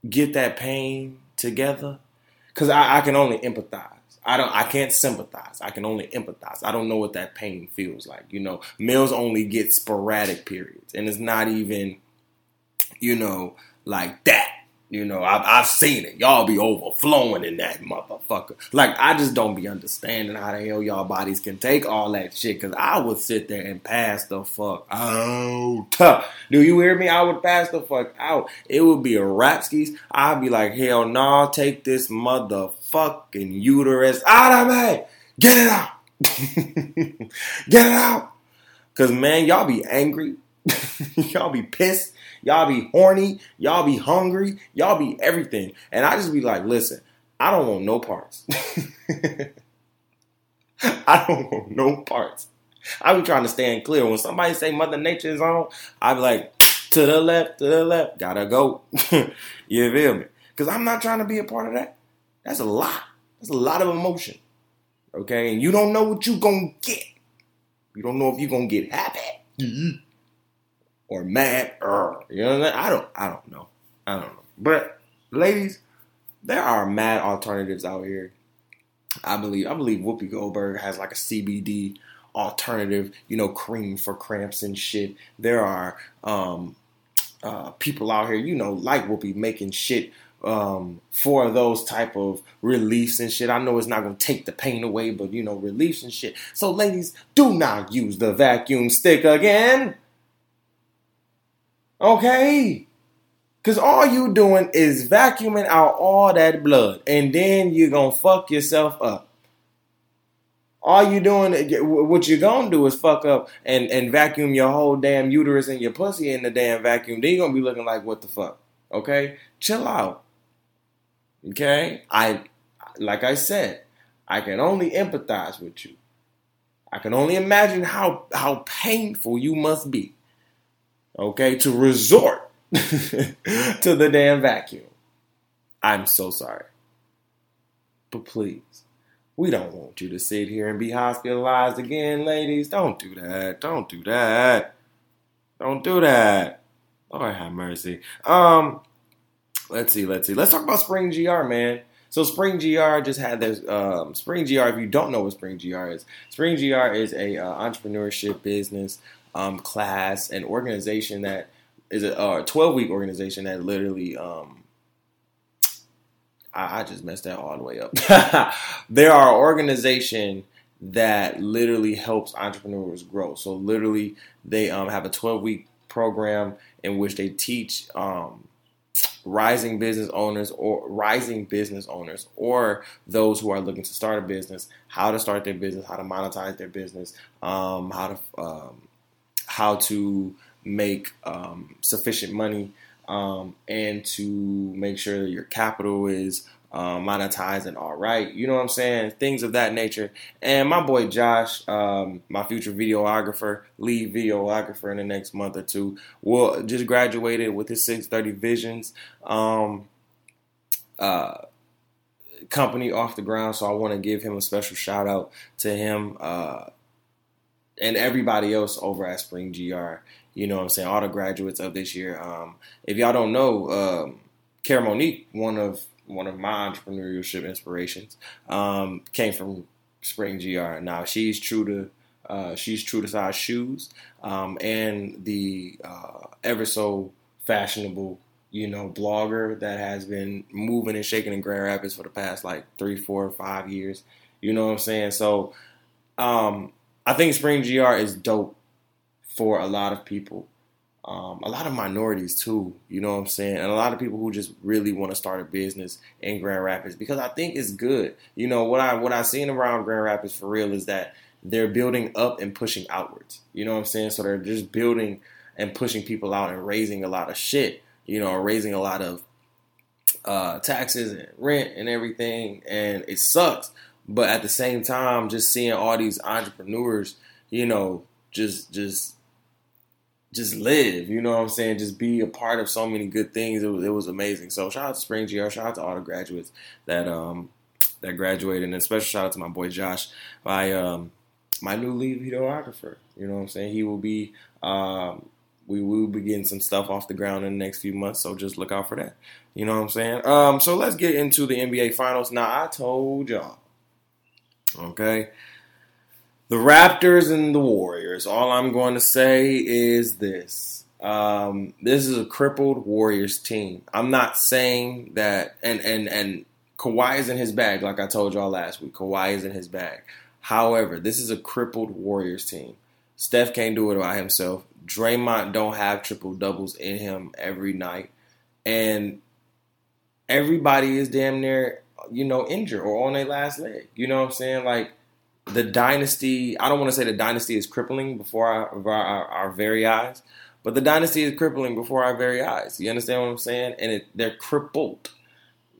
get that pain together. Because I can only empathize. I can't sympathize. I can only empathize. I don't know what that pain feels like. You know, males only get sporadic periods. And it's not even, you know, like that. You know, I've seen it. Y'all be overflowing in that motherfucker. Like, I just don't be understanding how the hell y'all bodies can take all that shit. Because I would sit there and pass the fuck out. Do you hear me? I would pass the fuck out. It would be a rap skis. I'd be like, hell nah, take this motherfucking uterus out of me. Get it out. Get it out. Because, man, y'all be angry. Y'all be pissed. Y'all be horny. Y'all be hungry. Y'all be everything. And I just be like, listen, I don't want no parts. I don't want no parts. I be trying to stand clear. When somebody say Mother Nature is on, I be like, to the left, gotta go. You feel me? Because I'm not trying to be a part of that. That's a lot. That's a lot of emotion. Okay? And you don't know what you gonna get. You don't know if you gonna get happy. Mm-hmm. Or mad, you know what I mean? I don't know. But ladies, there are mad alternatives out here. I believe Whoopi Goldberg has like a CBD alternative, you know, cream for cramps and shit. There are people out here, you know, like Whoopi making shit for those type of reliefs and shit. I know it's not going to take the pain away, but you know, reliefs and shit. So ladies, do not use the vacuum stick again. Okay, because all you doing is vacuuming out all that blood, and then you're going to fuck yourself up. All you doing, what you're going to do is fuck up and vacuum your whole damn uterus and your pussy in the damn vacuum. Then you're going to be looking like, what the fuck? Okay, chill out. Okay? Like I said, I can only empathize with you. I can only imagine how painful you must be, okay, to resort to the damn vacuum. I'm so sorry. But please, we don't want you to sit here and be hospitalized again, ladies. Don't do that. Don't do that. Don't do that. Lord have mercy. Let's see. Let's talk about Spring GR, man. So Spring GR just had this, Spring GR, if you don't know what Spring GR is, Spring GR is a entrepreneurship business class and organization that is a 12-week organization that literally, I just messed that all the way up. They are an organization that literally helps entrepreneurs grow. So literally they have a 12-week program in which they teach rising business owners or those who are looking to start a business, how to start their business, how to monetize their business, how to make sufficient money, and to make sure that your capital is monetized and all right. You know what I'm saying? Things of that nature. And my boy Josh, my future lead videographer in the next month or two, will just graduated with his 630 Visions company off the ground. So I want to give him a special shout out to him and everybody else over at Spring GR. You know what I'm saying? All the graduates of this year. If y'all don't know, Kara Monique, one of my entrepreneurship inspirations, came from Spring GR. Now she's true to size shoes, and the ever so fashionable, you know, blogger that has been moving and shaking in Grand Rapids for the past like 3, 4, 5 years. You know what I'm saying? So I think Spring GR is dope for a lot of people. A lot of minorities too, you know what I'm saying? And a lot of people who just really want to start a business in Grand Rapids, because I think it's good. You know, what I seen around Grand Rapids for real is that they're building up and pushing outwards. You know what I'm saying? So they're just building and pushing people out and raising a lot of shit, you know, raising a lot of taxes and rent and everything. And it sucks. But at the same time, just seeing all these entrepreneurs, you know, just live, you know what I'm saying? Just be a part of so many good things. It was amazing. So shout out to Spring GR. Shout out to all the graduates that graduated. And a special shout out to my boy Josh, my new lead videographer. You know what I'm saying? He will be, we will be getting some stuff off the ground in the next few months. So just look out for that. You know what I'm saying? So let's get into the NBA Finals. Now, I told y'all, okay, the Raptors and the Warriors. All I'm going to say is this. This is a crippled Warriors team. I'm not saying that, and Kawhi is in his bag, like I told y'all last week. Kawhi is in his bag. However, this is a crippled Warriors team. Steph can't do it by himself. Draymond don't have triple doubles in him every night. And everybody is damn near, you know, injured or on their last leg. You know what I'm saying? Like, the dynasty, I don't want to say the dynasty is crippling before our very eyes, but the dynasty is crippling before our very eyes. You understand what I'm saying? And they're crippled.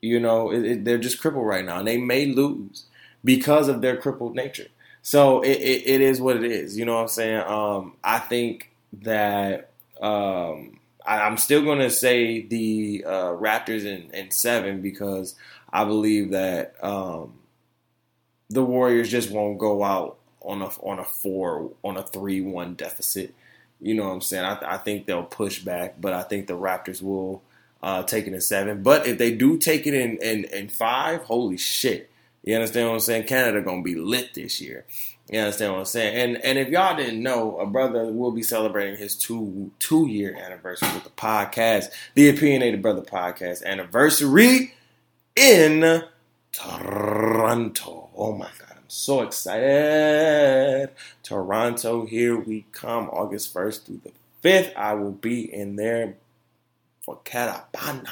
You know, they're just crippled right now. And they may lose because of their crippled nature. So it is what it is. You know what I'm saying? I think that I'm still going to say the Raptors in 7, because I believe that the Warriors just won't go out on a 3-1 deficit. You know what I'm saying? I think they'll push back, but I think the Raptors will take it in 7. But if they do take it in 5, holy shit. You understand what I'm saying? Canada going to be lit this year. You understand what I'm saying? And if y'all didn't know, a brother will be celebrating his two-year anniversary with the podcast, the Opinionated Brother Podcast anniversary in Toronto. Oh my God, I'm so excited. Toronto, here we come. August 1st through the 5th. I will be in there for Carabana.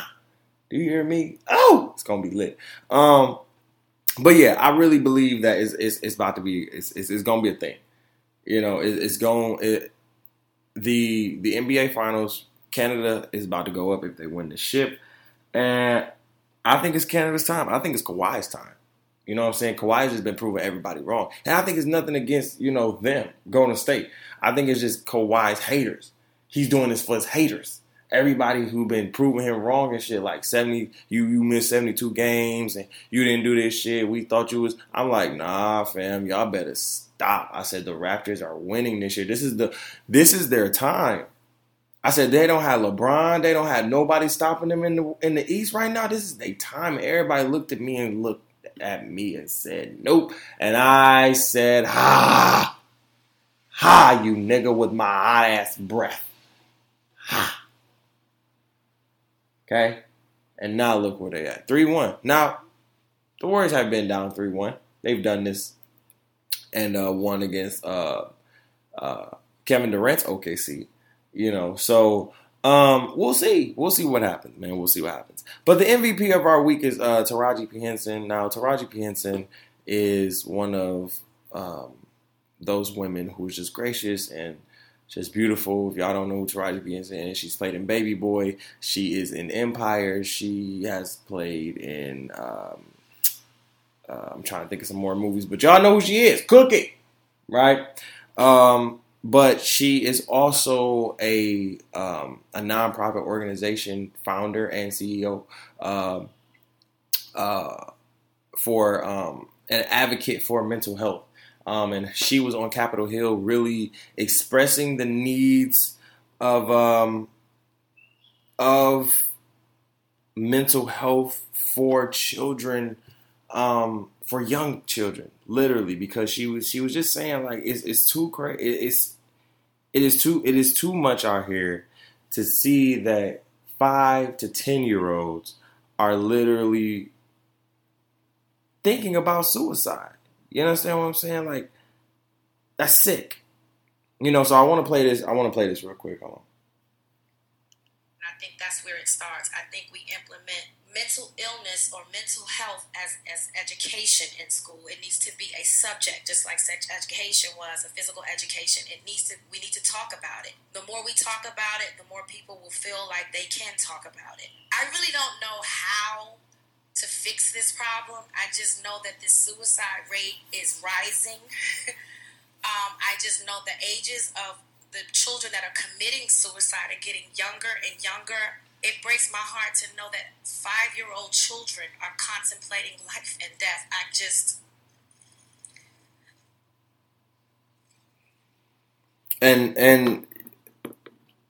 Do you hear me? Oh, it's going to be lit. But yeah, I really believe that it's about to be, it's going to be a thing. You know, the NBA Finals, Canada is about to go up if they win the ship. And I think it's Canada's time. I think it's Kawhi's time. You know what I'm saying? Kawhi's just been proving everybody wrong. And I think it's nothing against, you know, them, Golden State. I think it's just Kawhi's haters. He's doing this for his haters. Everybody who been proving him wrong and shit, like you missed 72 games and you didn't do this shit. We thought you was. I'm like, nah, fam, y'all better stop. I said the Raptors are winning this year. This is their time. I said they don't have LeBron. They don't have nobody stopping them in the East right now. This is their time. Everybody looked at me and said nope, and I said ha, you nigga, with my hot ass breath, ha. Okay, and now look where they at, 3-1. Now, the Warriors have been down 3-1. They've done this and won against Kevin Durant's OKC. You know, so we'll see. We'll see what happens, man. We'll see what happens. But the MVP of our week is Taraji P. Henson. Now, Taraji P. Henson is one of those women who's just gracious and just beautiful. If y'all don't know who Taraji P. Henson is, she's played in Baby Boy. She is in Empire. She has played in, I'm trying to think of some more movies, but y'all know who she is. Cook it, right? But she is also a nonprofit organization founder and CEO for an advocate for mental health. And she was on Capitol Hill really expressing the needs of mental health for children, for young children, literally, because she was just saying, like, it is too much out here to see that 5 to 10 year olds are literally thinking about suicide. You understand what I'm saying? Like, that's sick. You know, so I want to play this. I want to play this real quick. Hold on. I think that's where it starts. I think we implement mental illness or mental health as education in school. It needs to be a subject, just like sex education was, a physical education. We need to talk about it. The more we talk about it, the more people will feel like they can talk about it. I really don't know how to fix this problem. I just know that the suicide rate is rising. I just know the ages of the children that are committing suicide are getting younger and younger. It breaks my heart to know that 5-year-old children are contemplating life and death.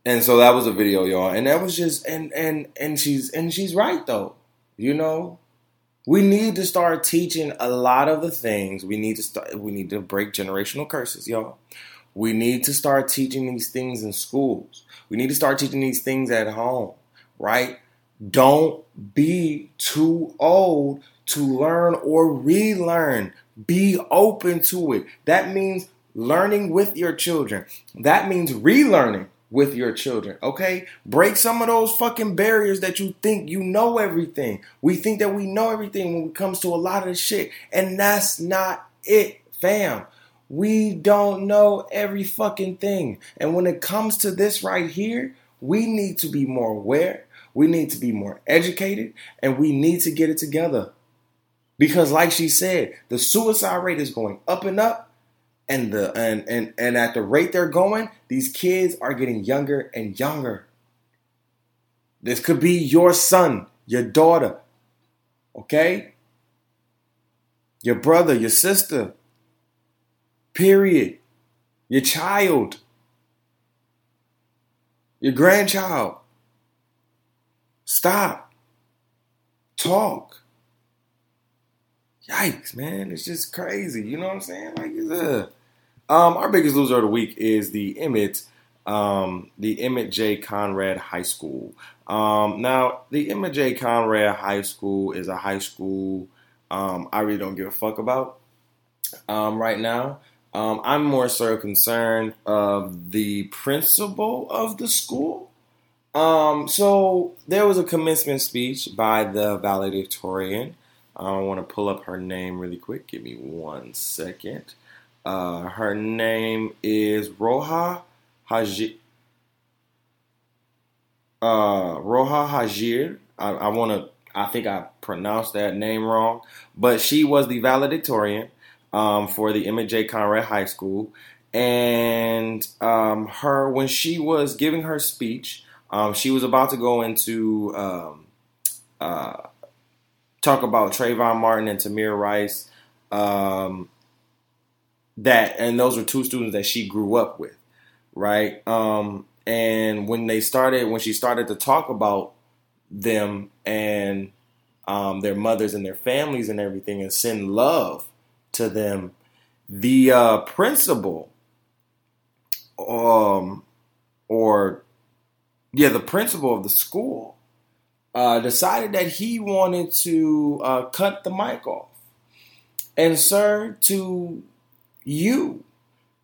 And so that was a video, y'all. And that was just and she's right though. You know, we need to start teaching a lot of the things. We need to break generational curses, y'all. We need to start teaching these things in schools. We need to start teaching these things at home, right? Don't be too old to learn or relearn. Be open to it. That means learning with your children. That means relearning with your children, okay? Break some of those fucking barriers that you think you know everything. We think that we know everything when it comes to a lot of this shit, and that's not it, fam. We don't know every fucking thing, and when it comes to this right here, we need to be more aware, we need to be more educated, and we need to get it together. Because like she said, the suicide rate is going up and up, and at the rate they're going, these kids are getting younger and younger. This could be your son, your daughter, okay? Your brother, your sister, period. Your child, your grandchild. Stop. Talk. Yikes, man. It's just crazy. You know what I'm saying? Like, it's our biggest loser of the week is the Emmett J. Conrad High School. Now, the Emmett J. Conrad High School is a high school I really don't give a fuck about right now. I'm more so concerned of the principal of the school. So there was a commencement speech by the valedictorian. I want to pull up her name really quick. Give me 1 second. Her name is Rooha Haghar. I want to I think I pronounced that name wrong, but she was the valedictorian for the Emmett J. Conrad High School. And her, when she was giving her speech, she was about to go into talk about Trayvon Martin and Tamir Rice. And those were two students that she grew up with, right? And when she started to talk about them and their mothers and their families and everything, and send love to them, the principal of the school decided that he wanted to cut the mic off. And sir, to you,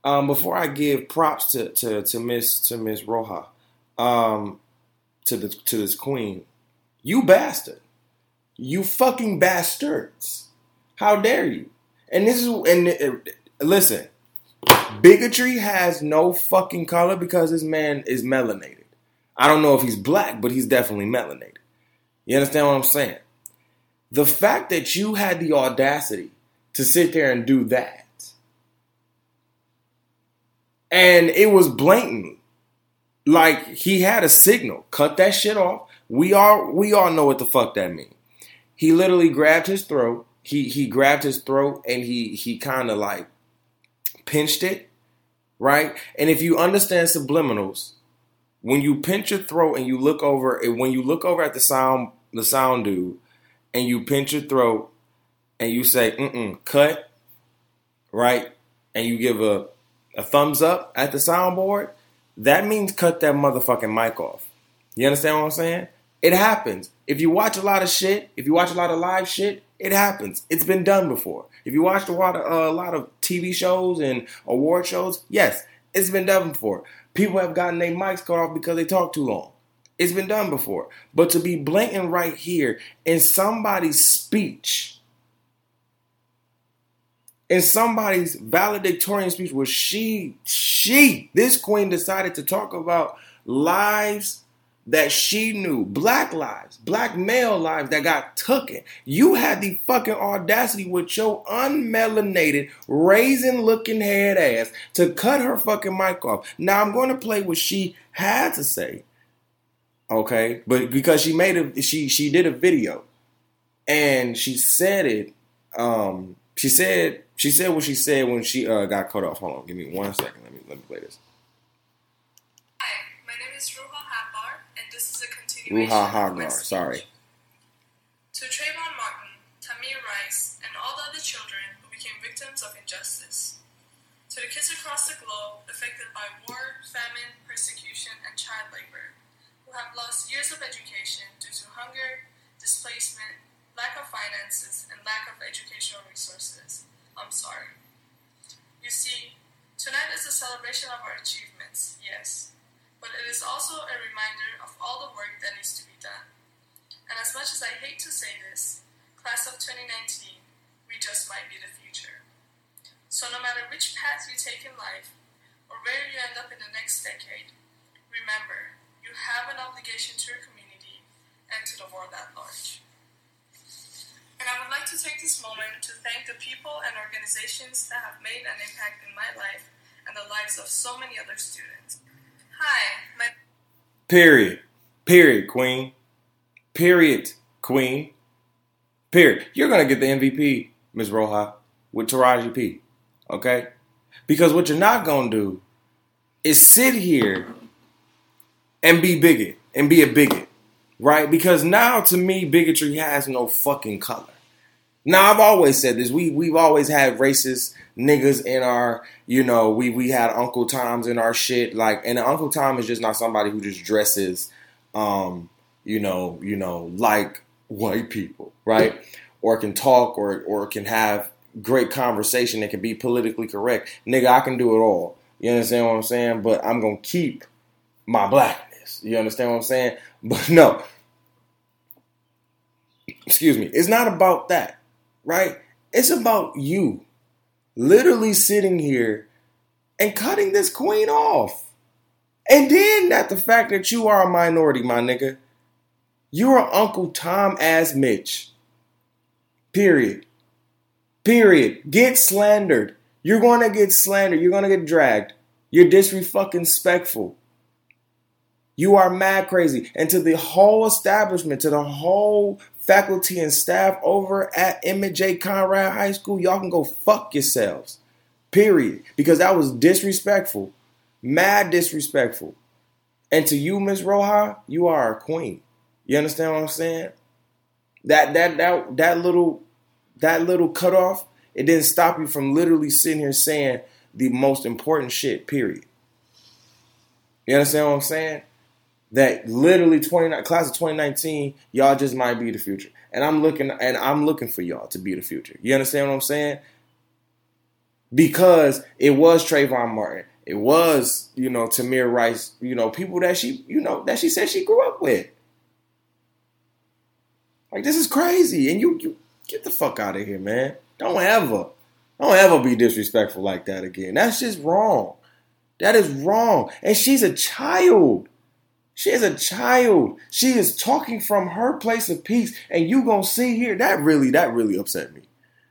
before I give props to Miss Rooha, to this queen, you bastard, you fucking bastards! How dare you? Listen, bigotry has no fucking color because this man is melanated. I don't know if he's black, but he's definitely melanated. You understand what I'm saying? The fact that you had the audacity to sit there and do that, and it was blatant. Like, he had a signal. Cut that shit off. We all know what the fuck that means. He literally grabbed his throat. He grabbed his throat and he kind of like pinched it, right? And if you understand subliminals, when you pinch your throat and you look over, when you look over at the sound dude, and you pinch your throat and you say, cut, right? And you give a thumbs up at the soundboard, that means cut that motherfucking mic off. You understand what I'm saying? It happens. If you watch a lot of shit, if you watch a lot of live shit, it happens. It's been done before. If you watch a lot of TV shows and award shows, yes, it's been done before. People have gotten their mics cut off because they talk too long. It's been done before. But to be blatant right here in somebody's speech, in somebody's valedictorian speech, where this queen decided to talk about lives that she knew, black lives, black male lives that got taken. You had the fucking audacity with your unmelanated, raisin-looking head ass to cut her fucking mic off. Now, I'm going to play what she had to say, okay? But because she she did a video, and she said it, She said what she said when she got cut off. Hold on, give me 1 second. Let me play this. Hi, my name is Rooha Haghar, and this is a continuation of my speech. To Trayvon Martin, Tamir Rice, and all the other children who became victims of injustice. To the kids across the globe affected by war, famine, persecution, and child labor, who have lost years of education due to hunger, displacement, lack of finances, and lack of educational resources. I'm sorry. You see, tonight is a celebration of our achievements, yes, but it is also a reminder of all the work that needs to be done. And as much as I hate to say this, class of 2019, we just might be the future. So no matter which path you take in life, or where you end up in the next decade, remember, you have an obligation to your community and to the world at large. And I would like to take this moment to thank the people and organizations that have made an impact in my life and the lives of so many other students. Hi, my... Period. Period, Queen. Period, Queen. Period. You're going to get the MVP, Ms. Rooha, with Taraji P. Okay? Because what you're not going to do is sit here and be a bigot. Right? Because now, to me, bigotry has no fucking color. Now, I've always said this. We've always had racist niggas in our, you know, we had Uncle Toms in our shit. Like, and Uncle Tom is just not somebody who just dresses, like white people, right? Or can talk or can have great conversation and can be politically correct. Nigga, I can do it all. You understand what I'm saying? But I'm going to keep my blackness. You understand what I'm saying? But no, excuse me, it's not about that, right? It's about you literally sitting here and cutting this queen off. And then the fact that you are a minority, my nigga, You're an Uncle Tom-ass Mitch. Period. Get slandered. You're going to get slandered. You're going to get dragged. You're disrespectful. You are mad crazy. And to the whole establishment, to the whole faculty and staff over at Emmett J. Conrad High School, y'all can go fuck yourselves. Period. Because that was disrespectful. Mad disrespectful. And to you, Ms. Rooha, you are a queen. You understand what I'm saying? That little cutoff, it didn't stop you from literally sitting here saying the most important shit, period. You understand what I'm saying? That literally class of 2019, y'all just might be the future. And I'm looking for y'all to be the future. You understand what I'm saying? Because it was Trayvon Martin. It was, Tamir Rice, people that she said she grew up with. Like, this is crazy. And you get the fuck out of here, man. Don't ever be disrespectful like that again. That's just wrong. That is wrong. And she's a child. She is a child. She is talking from her place of peace. And you gonna see here, that really upset me.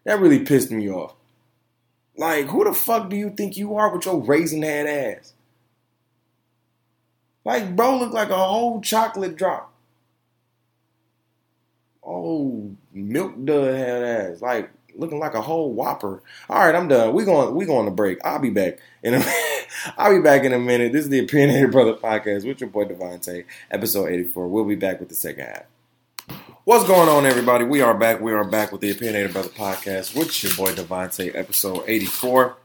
That really pissed me off. Like, who the fuck do you think you are with your raisin head ass? Like, bro, look like a whole chocolate drop. Oh, milk dud head ass. Like, looking like a whole whopper. All right, I'm done. We going to break. I'll be back in a minute. This is the Opinionated Brother Podcast with your boy Devontae, episode 84. We'll be back with the second half. What's going on, everybody? We are back with the Opinionated Brother Podcast with your boy Devontae, episode 84.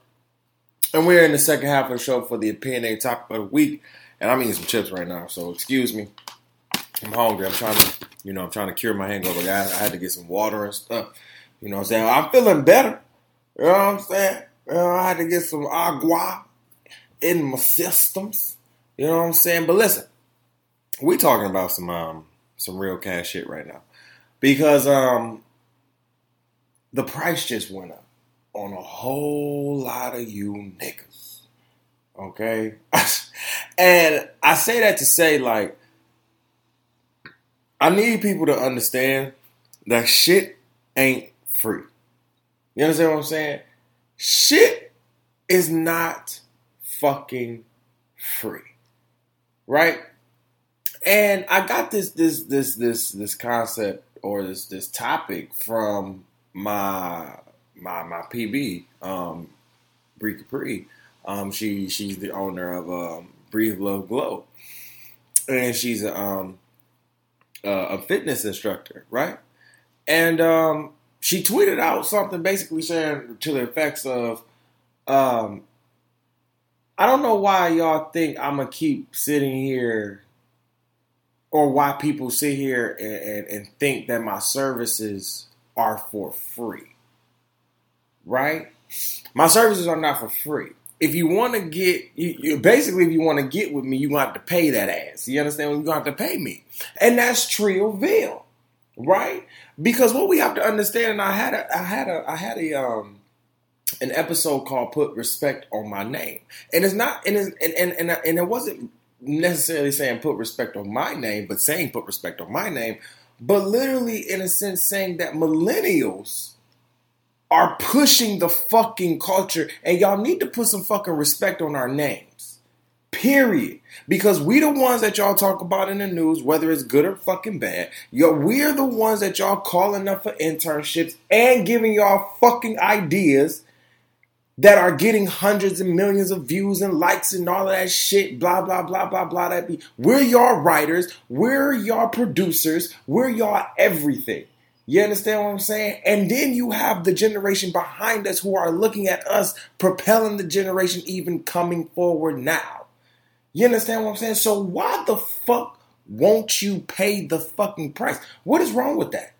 And we're in the second half of the show for the Opinionated Topic of the Week. And I'm eating some chips right now, so excuse me. I'm hungry. I'm trying to cure my hangover. I had to get some water and stuff. You know what I'm saying? I'm feeling better. You know what I'm saying? I had to get some agua in my systems. You know what I'm saying? But listen, we talking about some real cash shit right now. Because the price just went up on a whole lot of you niggas. Okay? And I say that to say, like, I need people to understand that shit ain't free. You understand what I'm saying? Shit is not fucking free. Right? And I got this concept or this topic from my PB, Brie Capri. She's the owner of Breathe Love Glow. And she's a fitness instructor, right? And she tweeted out something basically saying to the effects of, I don't know why y'all think I'm going to keep sitting here or why people sit here and think that my services are for free, right? My services are not for free. If you want to get, if you want to get with me, you're going to have to pay that ass. You understand? You're going to have to pay me. And that's Trillville. Right? Because what we have to understand, and I had an episode called Put Respect on My Name. And it's not, and it wasn't necessarily saying put respect on my name, but saying put respect on my name, but literally in a sense saying that millennials are pushing the fucking culture and y'all need to put some fucking respect on our names. Period. Because we the ones that y'all talk about in the news, whether it's good or fucking bad. We're the ones that y'all calling up for internships and giving y'all fucking ideas that are getting hundreds and millions of views and likes and all of that shit. Blah, blah, blah, blah, blah. We're y'all writers. We're y'all producers. We're y'all everything. You understand what I'm saying? And then you have the generation behind us who are looking at us, propelling the generation even coming forward now. You understand what I'm saying? So why the fuck won't you pay the fucking price? What is wrong with that?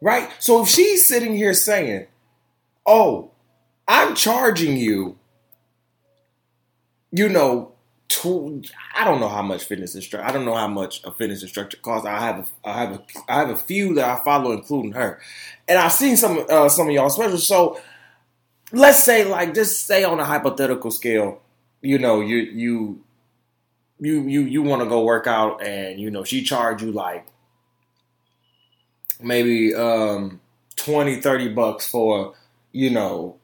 Right? So if she's sitting here saying, oh, I'm charging you, I don't know how much fitness instructor, I don't know how much a fitness instructor costs. I have a few that I follow, including her. And I've seen some of y'all specials. So let's say, like, just say on a hypothetical scale, you want to go work out, and you know she charge you like maybe $20-$30 for, you know,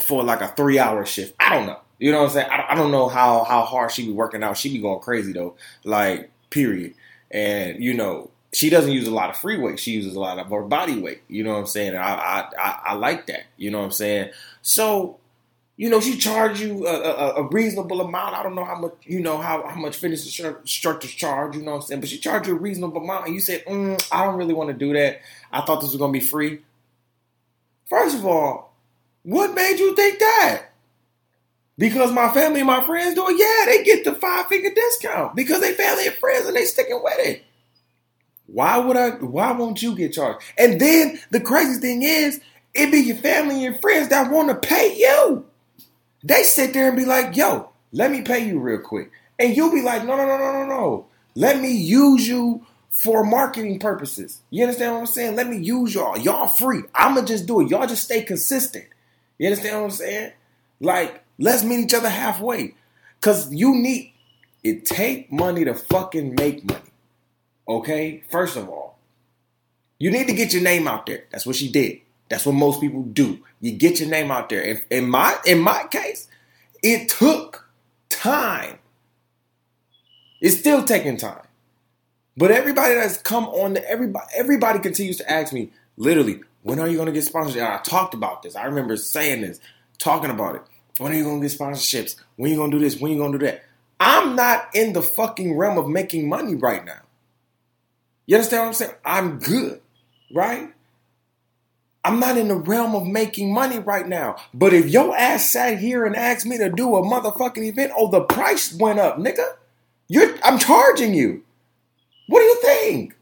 for like a 3-hour shift. I don't know. You know what I'm saying? I don't know how hard she be working out. She be going crazy though, like period. And you know, she doesn't use a lot of free weight. She uses a lot of her body weight. You know what I'm saying? And I like that. You know what I'm saying? So, you know, she charged you a reasonable amount. I don't know how much, you know, how much fitness instructors charge. You know what I'm saying? But she charged you a reasonable amount, and you said, I don't really want to do that. I thought this was gonna be free. First of all, what made you think that? Because my family and my friends do it, yeah, they get the 5-figure discount because they family and friends and they sticking with it. Why won't you get charged? And then the crazy thing is, it be your family and friends that want to pay you. They sit there and be like, yo, let me pay you real quick. And you'll be like, no. Let me use you for marketing purposes. You understand what I'm saying? Let me use y'all. Y'all free. I'ma just do it. Y'all just stay consistent. You understand what I'm saying? Like, let's meet each other halfway. Because it take money to fucking make money. Okay? First of all, you need to get your name out there. That's what she did. That's what most people do. You get your name out there. In my case, it took time. It's still taking time. But everybody that's come on, everybody continues to ask me, literally, when are you going to get sponsorships? And I talked about this. I remember saying this, talking about it. When are you going to get sponsorships? When are you going to do this? When are you going to do that? I'm not in the fucking realm of making money right now. You understand what I'm saying? I'm good, right? I'm not in the realm of making money right now. But if your ass sat here and asked me to do a motherfucking event, oh, the price went up, nigga. I'm charging you. What do you think?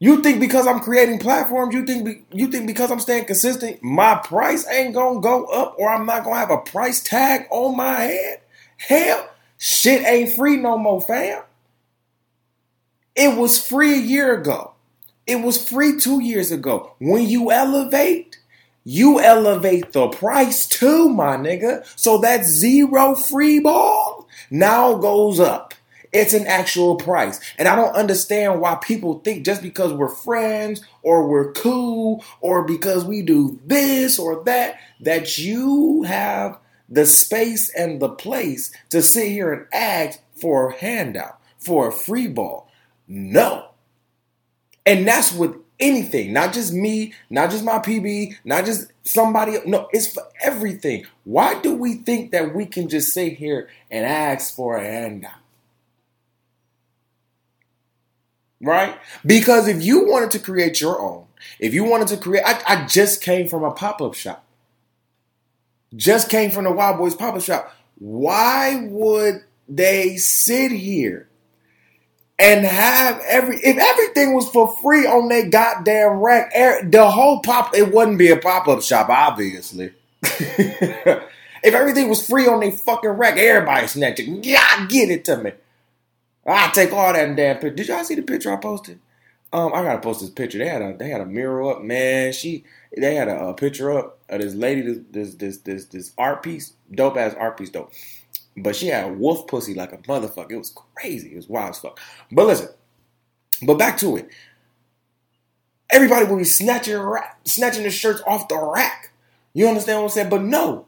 You think because I'm creating platforms, you think because I'm staying consistent, my price ain't going to go up or I'm not going to have a price tag on my head? Hell, shit ain't free no more, fam. It was free a year ago. It was free 2 years ago. When you elevate the price too, my nigga. So that zero free ball now goes up. It's an actual price. And I don't understand why people think just because we're friends or we're cool or because we do this or that, that you have the space and the place to sit here and ask for a handout, for a free ball. No. And that's with anything, not just me, not just my PB, not just somebody else. No, it's for everything. Why do we think that we can just sit here and ask for a handout? Right? Because if you wanted to create your own, I just came from a pop-up shop. Just came from the Wild Boys pop-up shop. Why would they sit here and have if everything was for free on their goddamn rack, it wouldn't be a pop-up shop, obviously. If everything was free on their fucking rack, everybody snatched it. Yeah, get it to me. I take all that damn picture. Did y'all see the picture I posted? I gotta post this picture. They had a mural up, man. They had a picture up of this lady, this art piece, dope ass art piece though. But she had wolf pussy like a motherfucker. It was crazy. It was wild as fuck. But listen, back to it. Everybody will be snatching the shirts off the rack. You understand what I'm saying? But no,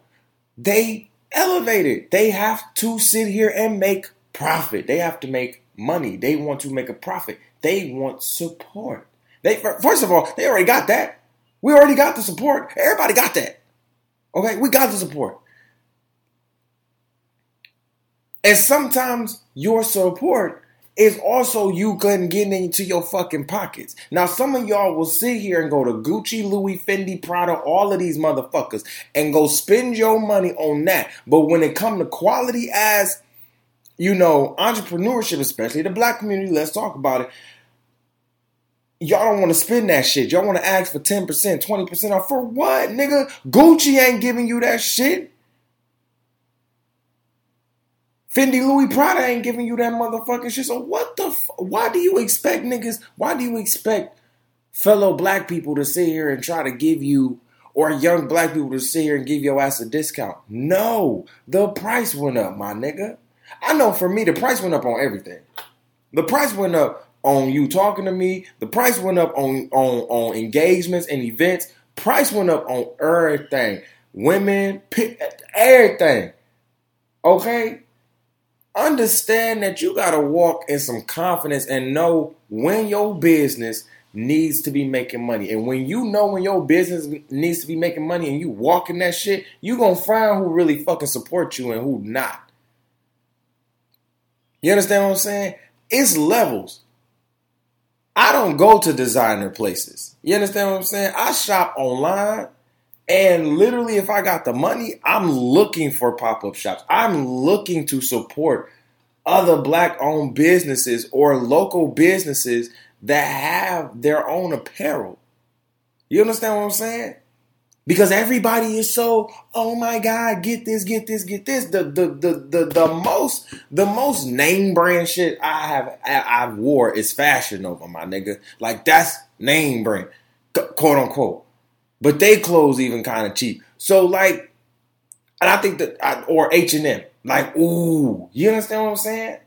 they elevated. They have to sit here and make profit. They have to make money. They want to make a profit. They want support. First of all, they already got that. We already got the support. Everybody got that. Okay, we got the support. And sometimes your support is also you couldn't get into your fucking pockets. Now, some of y'all will sit here and go to Gucci, Louis, Fendi, Prada, all of these motherfuckers, and go spend your money on that. But when it comes to quality ass, you know, entrepreneurship, especially the black community, let's talk about it. Y'all don't want to spend that shit. Y'all want to ask for 10%, 20% off. For what, nigga? Gucci ain't giving you that shit. Fendi, Louis, Prada ain't giving you that motherfucking shit. So what the fuck? Why do you expect niggas? Why do you expect fellow black people to sit here and try to give you, or young black people to sit here and give your ass a discount? No. The price went up, my nigga. I know for me, the price went up on everything. The price went up on you talking to me. The price went up on engagements and events. Price went up on everything. Women, everything. Okay? Understand that you got to walk in some confidence and know when your business needs to be making money. And when you know when your business needs to be making money and you walk in that shit, you going to find who really fucking support you and who not. You understand what I'm saying? It's levels. I don't go to designer places. You understand what I'm saying? I shop online. And literally, if I got the money, I'm looking for pop-up shops. I'm looking to support other black-owned businesses or local businesses that have their own apparel. You understand what I'm saying? Because everybody is so, oh my God, get this, get this, get this. The most name brand shit I've wore is Fashion Nova, my nigga. Like, that's name brand, quote unquote. But they clothes even kind of cheap. So, like, and I think that, or H&M. Like, ooh, you understand what I'm saying?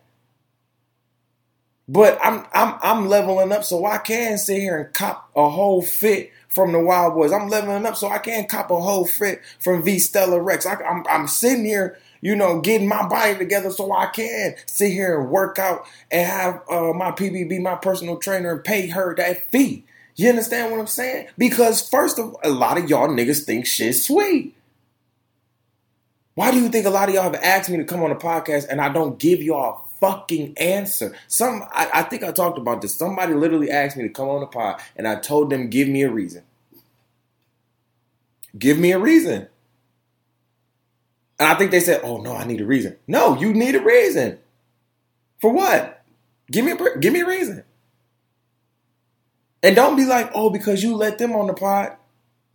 But I'm leveling up so I can sit here and cop a whole fit from the Wild Boys. I'm leveling up so I can cop a whole fit from V Stella Rex. I'm sitting here, you know, getting my body together so I can sit here and work out and have my PBB, my personal trainer, and pay her that fee. You understand what I'm saying? Because first of all, a lot of y'all niggas think shit's sweet. Why do you think a lot of y'all have asked me to come on a podcast and I don't give y'all a fucking answer? I think I talked about this. Somebody literally asked me to come on the pod and I told them, give me a reason. Give me a reason. And I think they said, oh no, I need a reason. No, you need a reason. For what? Give me a reason. And don't be like, oh, because you let them on the pod.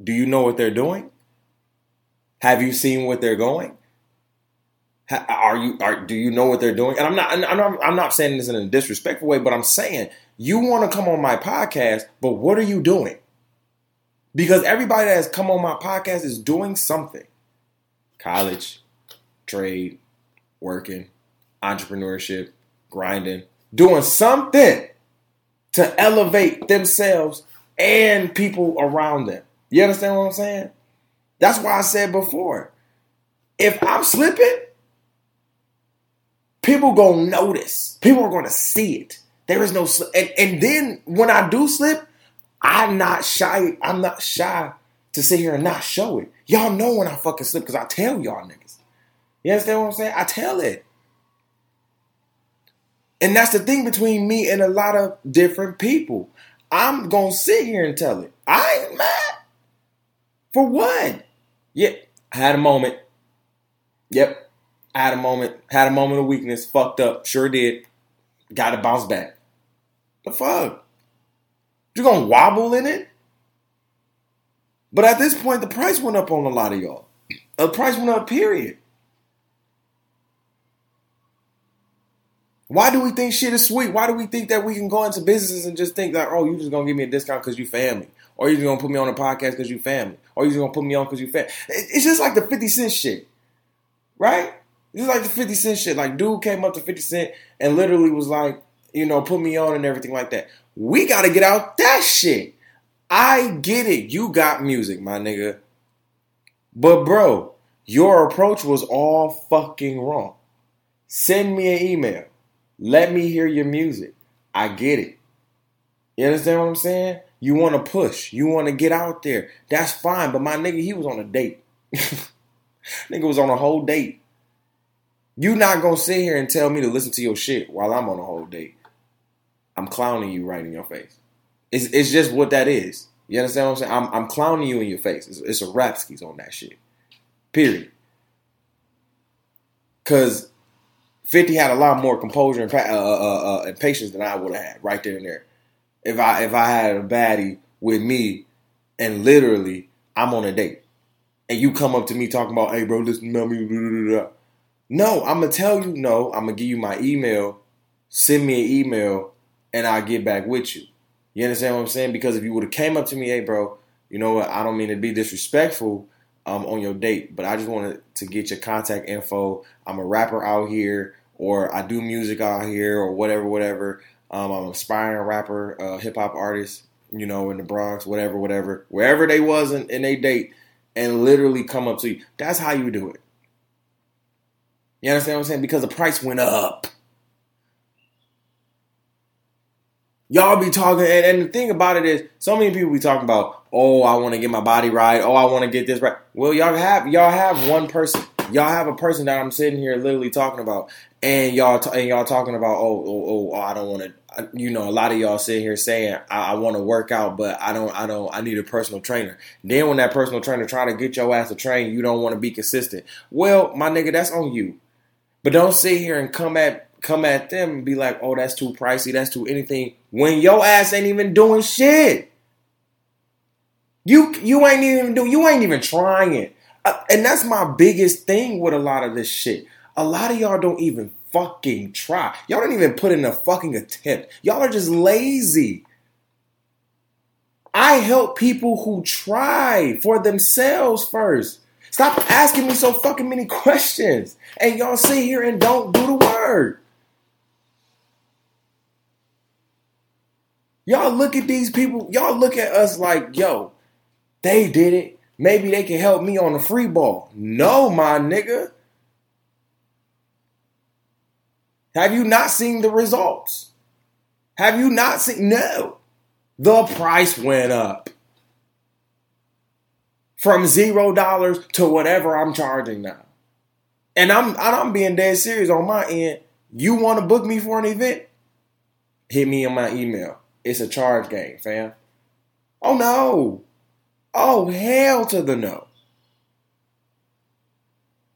Do you know what they're doing? Have you seen what they're going? Do you know what they're doing? And I'm not saying this in a disrespectful way, but I'm saying you want to come on my podcast, but what are you doing? Because everybody that has come on my podcast is doing something. College, trade, working, entrepreneurship, grinding, doing something to elevate themselves and people around them. You understand what I'm saying? That's why I said before, if I'm slipping, people gonna notice. People are gonna see it. There is no slip. And then when I do slip, I'm not shy to sit here and not show it. Y'all know when I fucking slip because I tell y'all niggas. You understand what I'm saying? I tell it. And that's the thing between me and a lot of different people. I'm going to sit here and tell it. I ain't mad. For what? Yep. I had a moment. Yep. I had a moment. Had a moment of weakness. Fucked up. Sure did. Got to bounce back. The fuck? You going to wobble in it? But at this point, the price went up on a lot of y'all. The price went up, period. Why do we think shit is sweet? Why do we think that we can go into businesses and just think like, oh, you just going to give me a discount because you family? Or you just going to put me on a podcast because you family? Or you just going to put me on because you family? It's just like the 50 Cent shit, right? It's like the 50 Cent shit. Like, dude came up to 50 Cent and literally was like, you know, put me on and everything like that. We got to get out that shit. I get it. You got music, my nigga. But, bro, your approach was all fucking wrong. Send me an email. Let me hear your music. I get it. You understand what I'm saying? You want to push. You want to get out there. That's fine. But my nigga, he was on a date. Nigga was on a whole date. You not going to sit here and tell me to listen to your shit while I'm on a whole date. I'm clowning you right in your face. It's just what that is. You understand what I'm saying? I'm clowning you in your face. It's a Rapskis on that shit. Period. Because 50 had a lot more composure and patience than I would have had right there and there. If I had a baddie with me and literally I'm on a date and you come up to me talking about, hey, bro, listen to me. Blah, blah, blah. No, I'm going to tell you no. I'm going to give you my email. Send me an email and I'll get back with you. You understand what I'm saying? Because if you would have came up to me, hey, bro, you know what? I don't mean to be disrespectful on your date, but I just wanted to get your contact info. I'm a rapper out here. or I do music out here or whatever. I'm an aspiring rapper, hip-hop artist, you know, in the Bronx, whatever. Wherever they was in they date and literally come up to you. That's how you do it. You understand what I'm saying? Because the price went up. Y'all be talking, and the thing about it is, so many people be talking about, oh, I want to get my body right. Oh, I want to get this right. Well, y'all have one person. Y'all have a person that I'm sitting here literally talking about, and y'all talking about, oh, I don't want to. You know, a lot of y'all sit here saying I want to work out, but I need a personal trainer. Then when that personal trainer try to get your ass to train, you don't want to be consistent. Well, my nigga, that's on you. But don't sit here and come at them and be like, oh, that's too pricey, that's too anything, when your ass ain't even doing shit. You ain't even trying it. And that's my biggest thing with a lot of this shit. A lot of y'all don't even fucking try. Y'all don't even put in a fucking attempt. Y'all are just lazy. I help people who try for themselves first. Stop asking me so fucking many questions. And y'all sit here and don't do the work. Y'all look at these people. Y'all look at us like, yo, they did it. Maybe they can help me on the free ball. No, my nigga. Have you not seen the results? Have you not seen? No. The price went up. From $0 to whatever I'm charging now. And I'm being dead serious on my end. You want to book me for an event? Hit me in my email. It's a charge game, fam. Oh, no. Oh, hell to the no.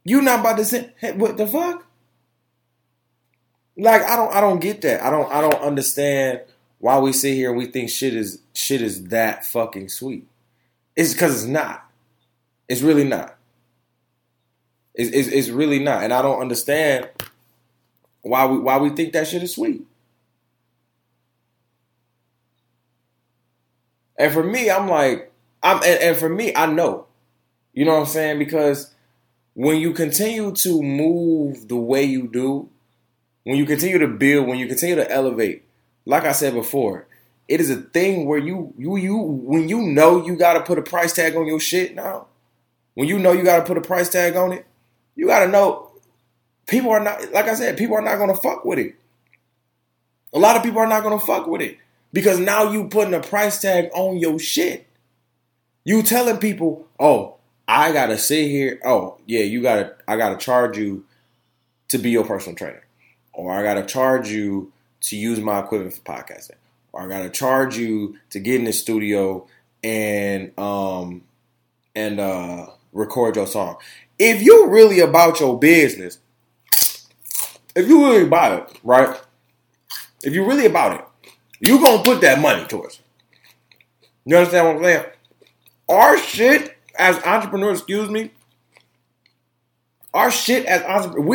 You not about to say, hey, what the fuck? Like, I don't get that. I don't understand why we sit here and we think shit is that fucking sweet. It's because it's not. It's really not. It's really not. And I don't understand why we think that shit is sweet. And for me, I'm like, I know. You know what I'm saying? Because when you continue to move the way you do, when you continue to build, when you continue to elevate, like I said before, it is a thing where you when you know you gotta put a price tag on your shit now. When you know you gotta put a price tag on it, you gotta know people are not, like I said, people are not gonna fuck with it. A lot of people are not gonna fuck with it because now you putting a price tag on your shit. You telling people, oh, I gotta sit here. Oh, yeah, I gotta charge you to be your personal trainer, or I gotta charge you to use my equipment for podcasting. I gotta charge you to get in the studio and record your song. If you really about your business, if you really about it, right? If you really about it, you gonna put that money towards it. You understand what I'm saying? Our shit as entrepreneurs, we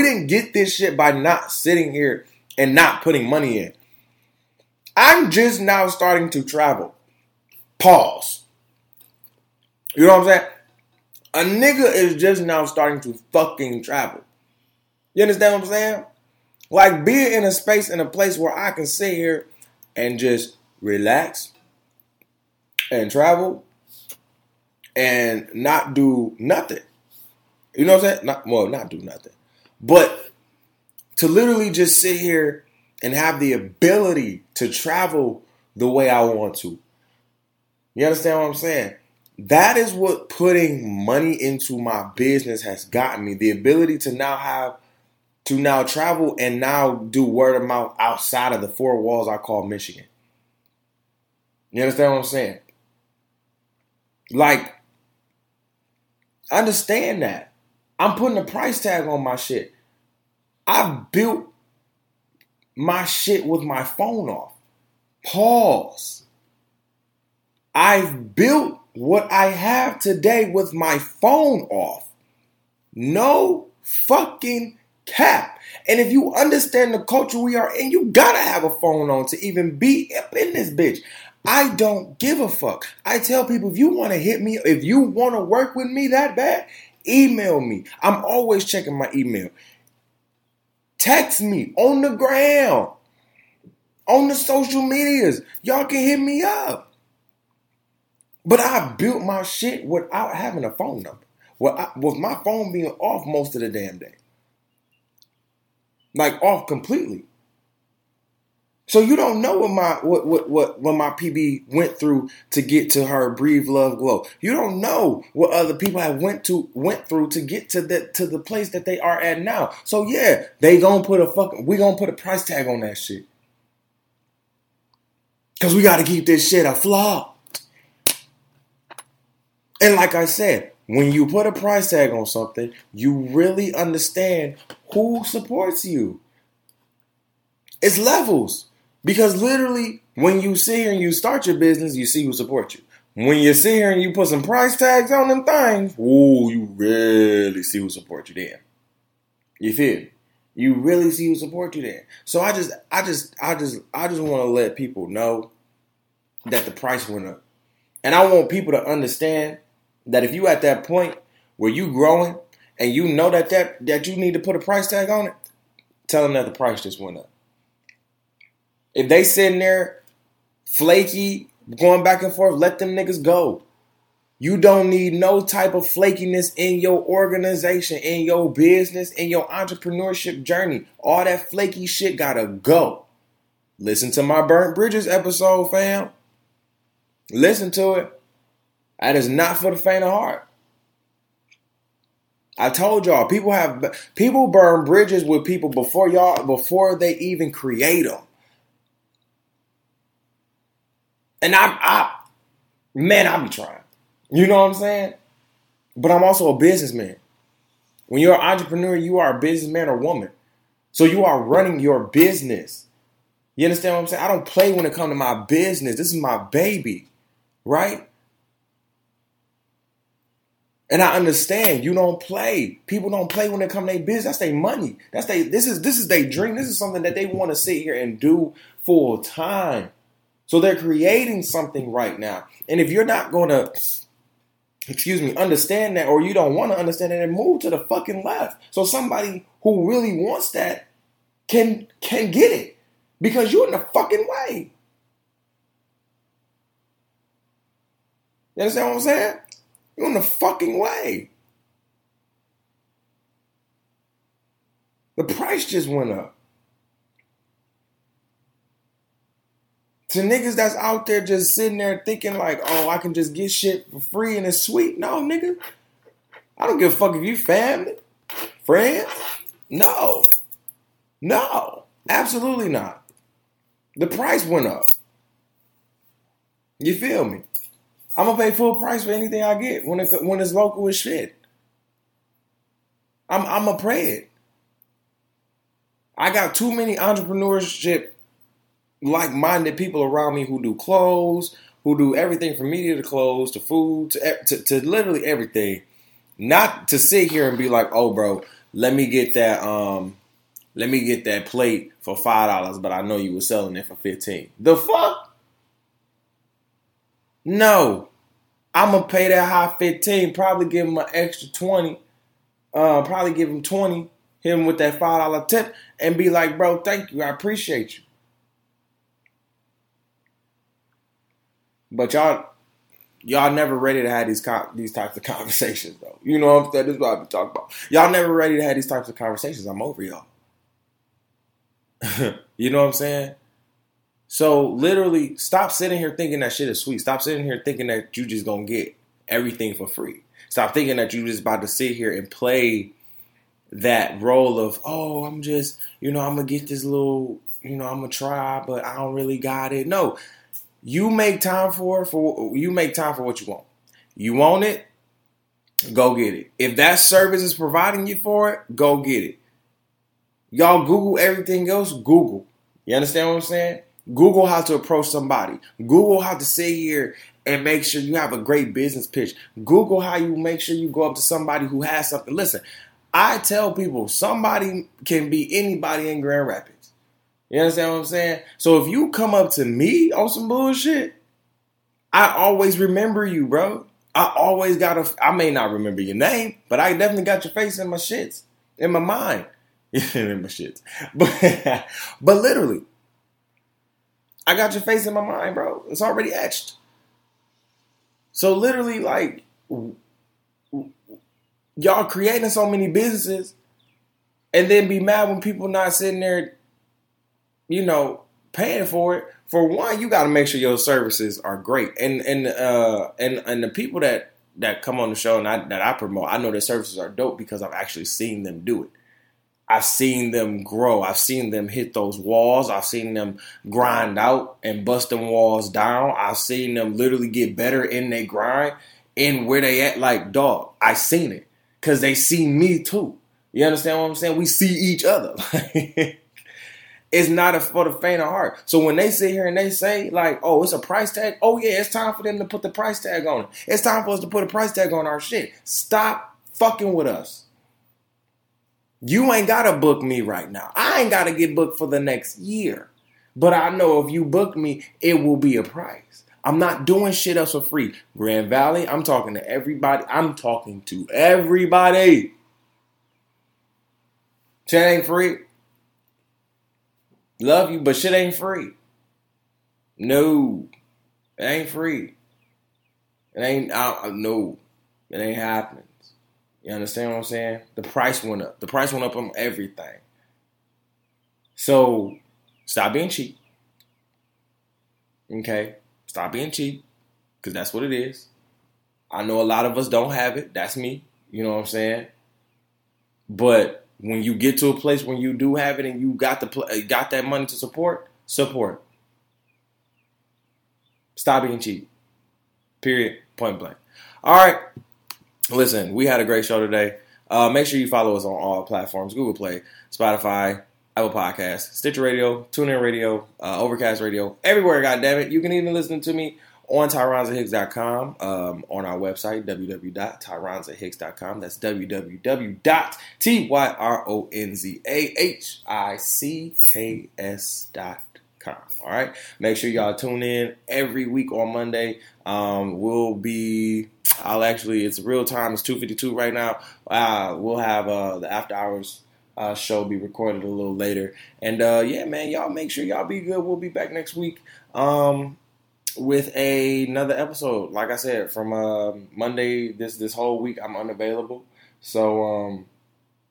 didn't get this shit by not sitting here and not putting money in. I'm just now starting to travel. Pause. You know what I'm saying? A nigga is just now starting to fucking travel. You understand what I'm saying? Like being in a space, in a place where I can sit here and just relax and travel and not do nothing. You know what I'm saying? Not do nothing. But to literally just sit here and have the ability to travel the way I want to. You understand what I'm saying? That is what putting money into my business has gotten me. The ability to now travel and now do word of mouth outside of the four walls I call Michigan. You understand what I'm saying? Like, understand that. I'm putting a price tag on my shit. I've built my shit with my phone off. Pause. I've built what I have today with my phone off. No fucking cap. And if you understand the culture we are in, you gotta have a phone on to even be up in this bitch. I don't give a fuck. I tell people, if you want to hit me, if you want to work with me that bad, email me. I'm always checking my email. Text me on the ground, on the social medias. Y'all can hit me up. But I built my shit without having a phone number. With my phone being off most of the damn day. Like, off completely. So you don't know what my PB went through to get to her Breathe Love Glow. You don't know what other people have went through to get to the place that they are at now. So yeah, we gonna put a price tag on that shit. Cause we gotta keep this shit afloat. And like I said, when you put a price tag on something, you really understand who supports you. It's levels. Because literally, when you sit here and you start your business, you see who supports you. When you sit here and you put some price tags on them things, ooh, you really see who supports you there. You feel me? You really see who supports you there. So I just want to let people know that the price went up. And I want people to understand that if you at that point where you growing and you know that you need to put a price tag on it, tell them that the price just went up. If they sitting there flaky, going back and forth, let them niggas go. You don't need no type of flakiness in your organization, in your business, in your entrepreneurship journey. All that flaky shit gotta go. Listen to my Burnt Bridges episode, fam. Listen to it. That is not for the faint of heart. I told y'all, people burn bridges with people before they even create them. And I be trying. You know what I'm saying? But I'm also a businessman. When you're an entrepreneur, you are a businessman or woman. So you are running your business. You understand what I'm saying? I don't play when it comes to my business. This is my baby, right? And I understand you don't play. People don't play when it comes to their business. That's their money. This is their dream. This is something that they want to sit here and do full time. So they're creating something right now. And if you're not going to, understand that, or you don't want to understand it, then move to the fucking left. So somebody who really wants that can get it. Because you're in the fucking way. You understand what I'm saying? You're in the fucking way. The price just went up. To niggas that's out there just sitting there thinking like, oh, I can just get shit for free and it's sweet. No, nigga. I don't give a fuck if you family, friends. No. No. Absolutely not. The price went up. You feel me? I'm going to pay full price for anything I get when it's local as shit. I'm going to pray it. I got too many entrepreneurship like-minded people around me who do clothes, who do everything from media to clothes to food to literally everything. Not to sit here and be like, "Oh, bro, let me get that plate for $5," but I know you were selling it for $15. The fuck? No, I'm gonna pay that high $15. Probably give him an extra $20. Probably give him $20. Hit him with that $5 tip and be like, "Bro, thank you. I appreciate you." But y'all never ready to have these types of conversations, though. You know what I'm saying? This is what I've been talking about. Y'all never ready to have these types of conversations. I'm over y'all. You know what I'm saying? So, literally, stop sitting here thinking that shit is sweet. Stop sitting here thinking that you just gonna get everything for free. Stop thinking that you just about to sit here and play that role of, oh, I'm just, I'm gonna get this little, I'm gonna try, but I don't really got it. No. You make time for what you want. You want it, go get it. If that service is providing you for it, go get it. Y'all Google everything else. Google. You understand what I'm saying? Google how to approach somebody. Google how to sit here and make sure you have a great business pitch. Google how you make sure you go up to somebody who has something. Listen, I tell people somebody can be anybody in Grand Rapids. You understand what I'm saying? So if you come up to me on some bullshit, I always remember you, bro. I may not remember your name, but I definitely got your face in my shits, in my mind. in my shit. But literally, I got your face in my mind, bro. It's already etched. So literally, like, y'all creating so many businesses and then be mad when people not sitting there, you know, paying for it. For one, you got to make sure your services are great. And the people that come on the show and that I promote, I know their services are dope because I've actually seen them do it. I've seen them grow. I've seen them hit those walls. I've seen them grind out and bust them walls down. I've seen them literally get better in their grind and where they at. Like, dog, I seen it because they see me too. You understand what I'm saying? We see each other. It's not for the faint of heart. So when they sit here and they say, like, oh, it's a price tag. Oh, yeah, it's time for them to put the price tag on it. It's time for us to put a price tag on our shit. Stop fucking with us. You ain't got to book me right now. I ain't got to get booked for the next year. But I know if you book me, it will be a price. I'm not doing shit else for free. Grand Valley, I'm talking to everybody. I'm talking to everybody. Shit ain't free. Love you, but shit ain't free. No. It ain't free. It ain't happening. You understand what I'm saying? The price went up. The price went up on everything. So, stop being cheap. Okay? Stop being cheap. Because that's what it is. I know a lot of us don't have it. That's me. You know what I'm saying? But when you get to a place when you do have it and you got that money to support. Stop being cheap. Period. Point blank. All right. Listen, we had a great show today. Make sure you follow us on all platforms. Google Play, Spotify, Apple Podcasts, Stitcher Radio, TuneIn Radio, Overcast Radio, everywhere, goddammit. You can even listen to me on TyronzaHicks.com, on our website, www.TyronzaHicks.com. That's www.tyronzahicks.com. All right? Make sure y'all tune in every week on Monday. It's real time. It's 2:52 right now. We'll have the after hours show be recorded a little later. And yeah, man, y'all make sure y'all be good. We'll be back next week with another episode. Like I said, from Monday this whole week, I'm unavailable. So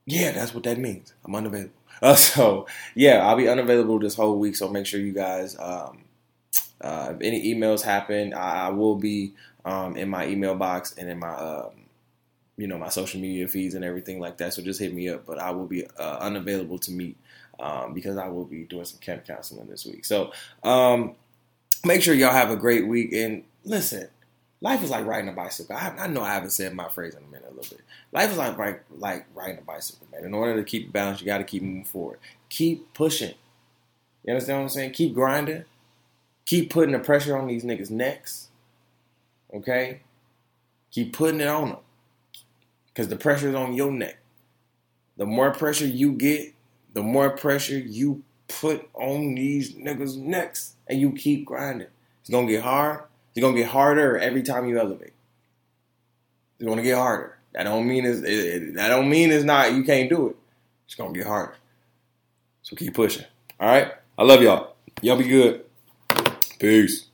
yeah, that's what that means. I'm unavailable. So yeah, I'll be unavailable this whole week. So make sure you guys. If any emails happen, I will be in my email box and in my, my social media feeds and everything like that. So just hit me up. But I will be unavailable to meet because I will be doing some camp counseling this week. So make sure y'all have a great week. And listen, life is like riding a bicycle. I know I haven't said my phrase in a minute, a little bit. Life is like riding a bicycle, man. In order to keep balance, you got to keep moving forward. Keep pushing. You understand what I'm saying? Keep grinding. Keep putting the pressure on these niggas' necks, okay? Keep putting it on them because the pressure is on your neck. The more pressure you get, the more pressure you put on these niggas' necks, and you keep grinding. It's going to get hard. It's going to get harder every time you elevate. It's going to get harder. That don't mean it's not. You can't do it. It's going to get harder. So keep pushing, all right? I love y'all. Y'all be good. Peace.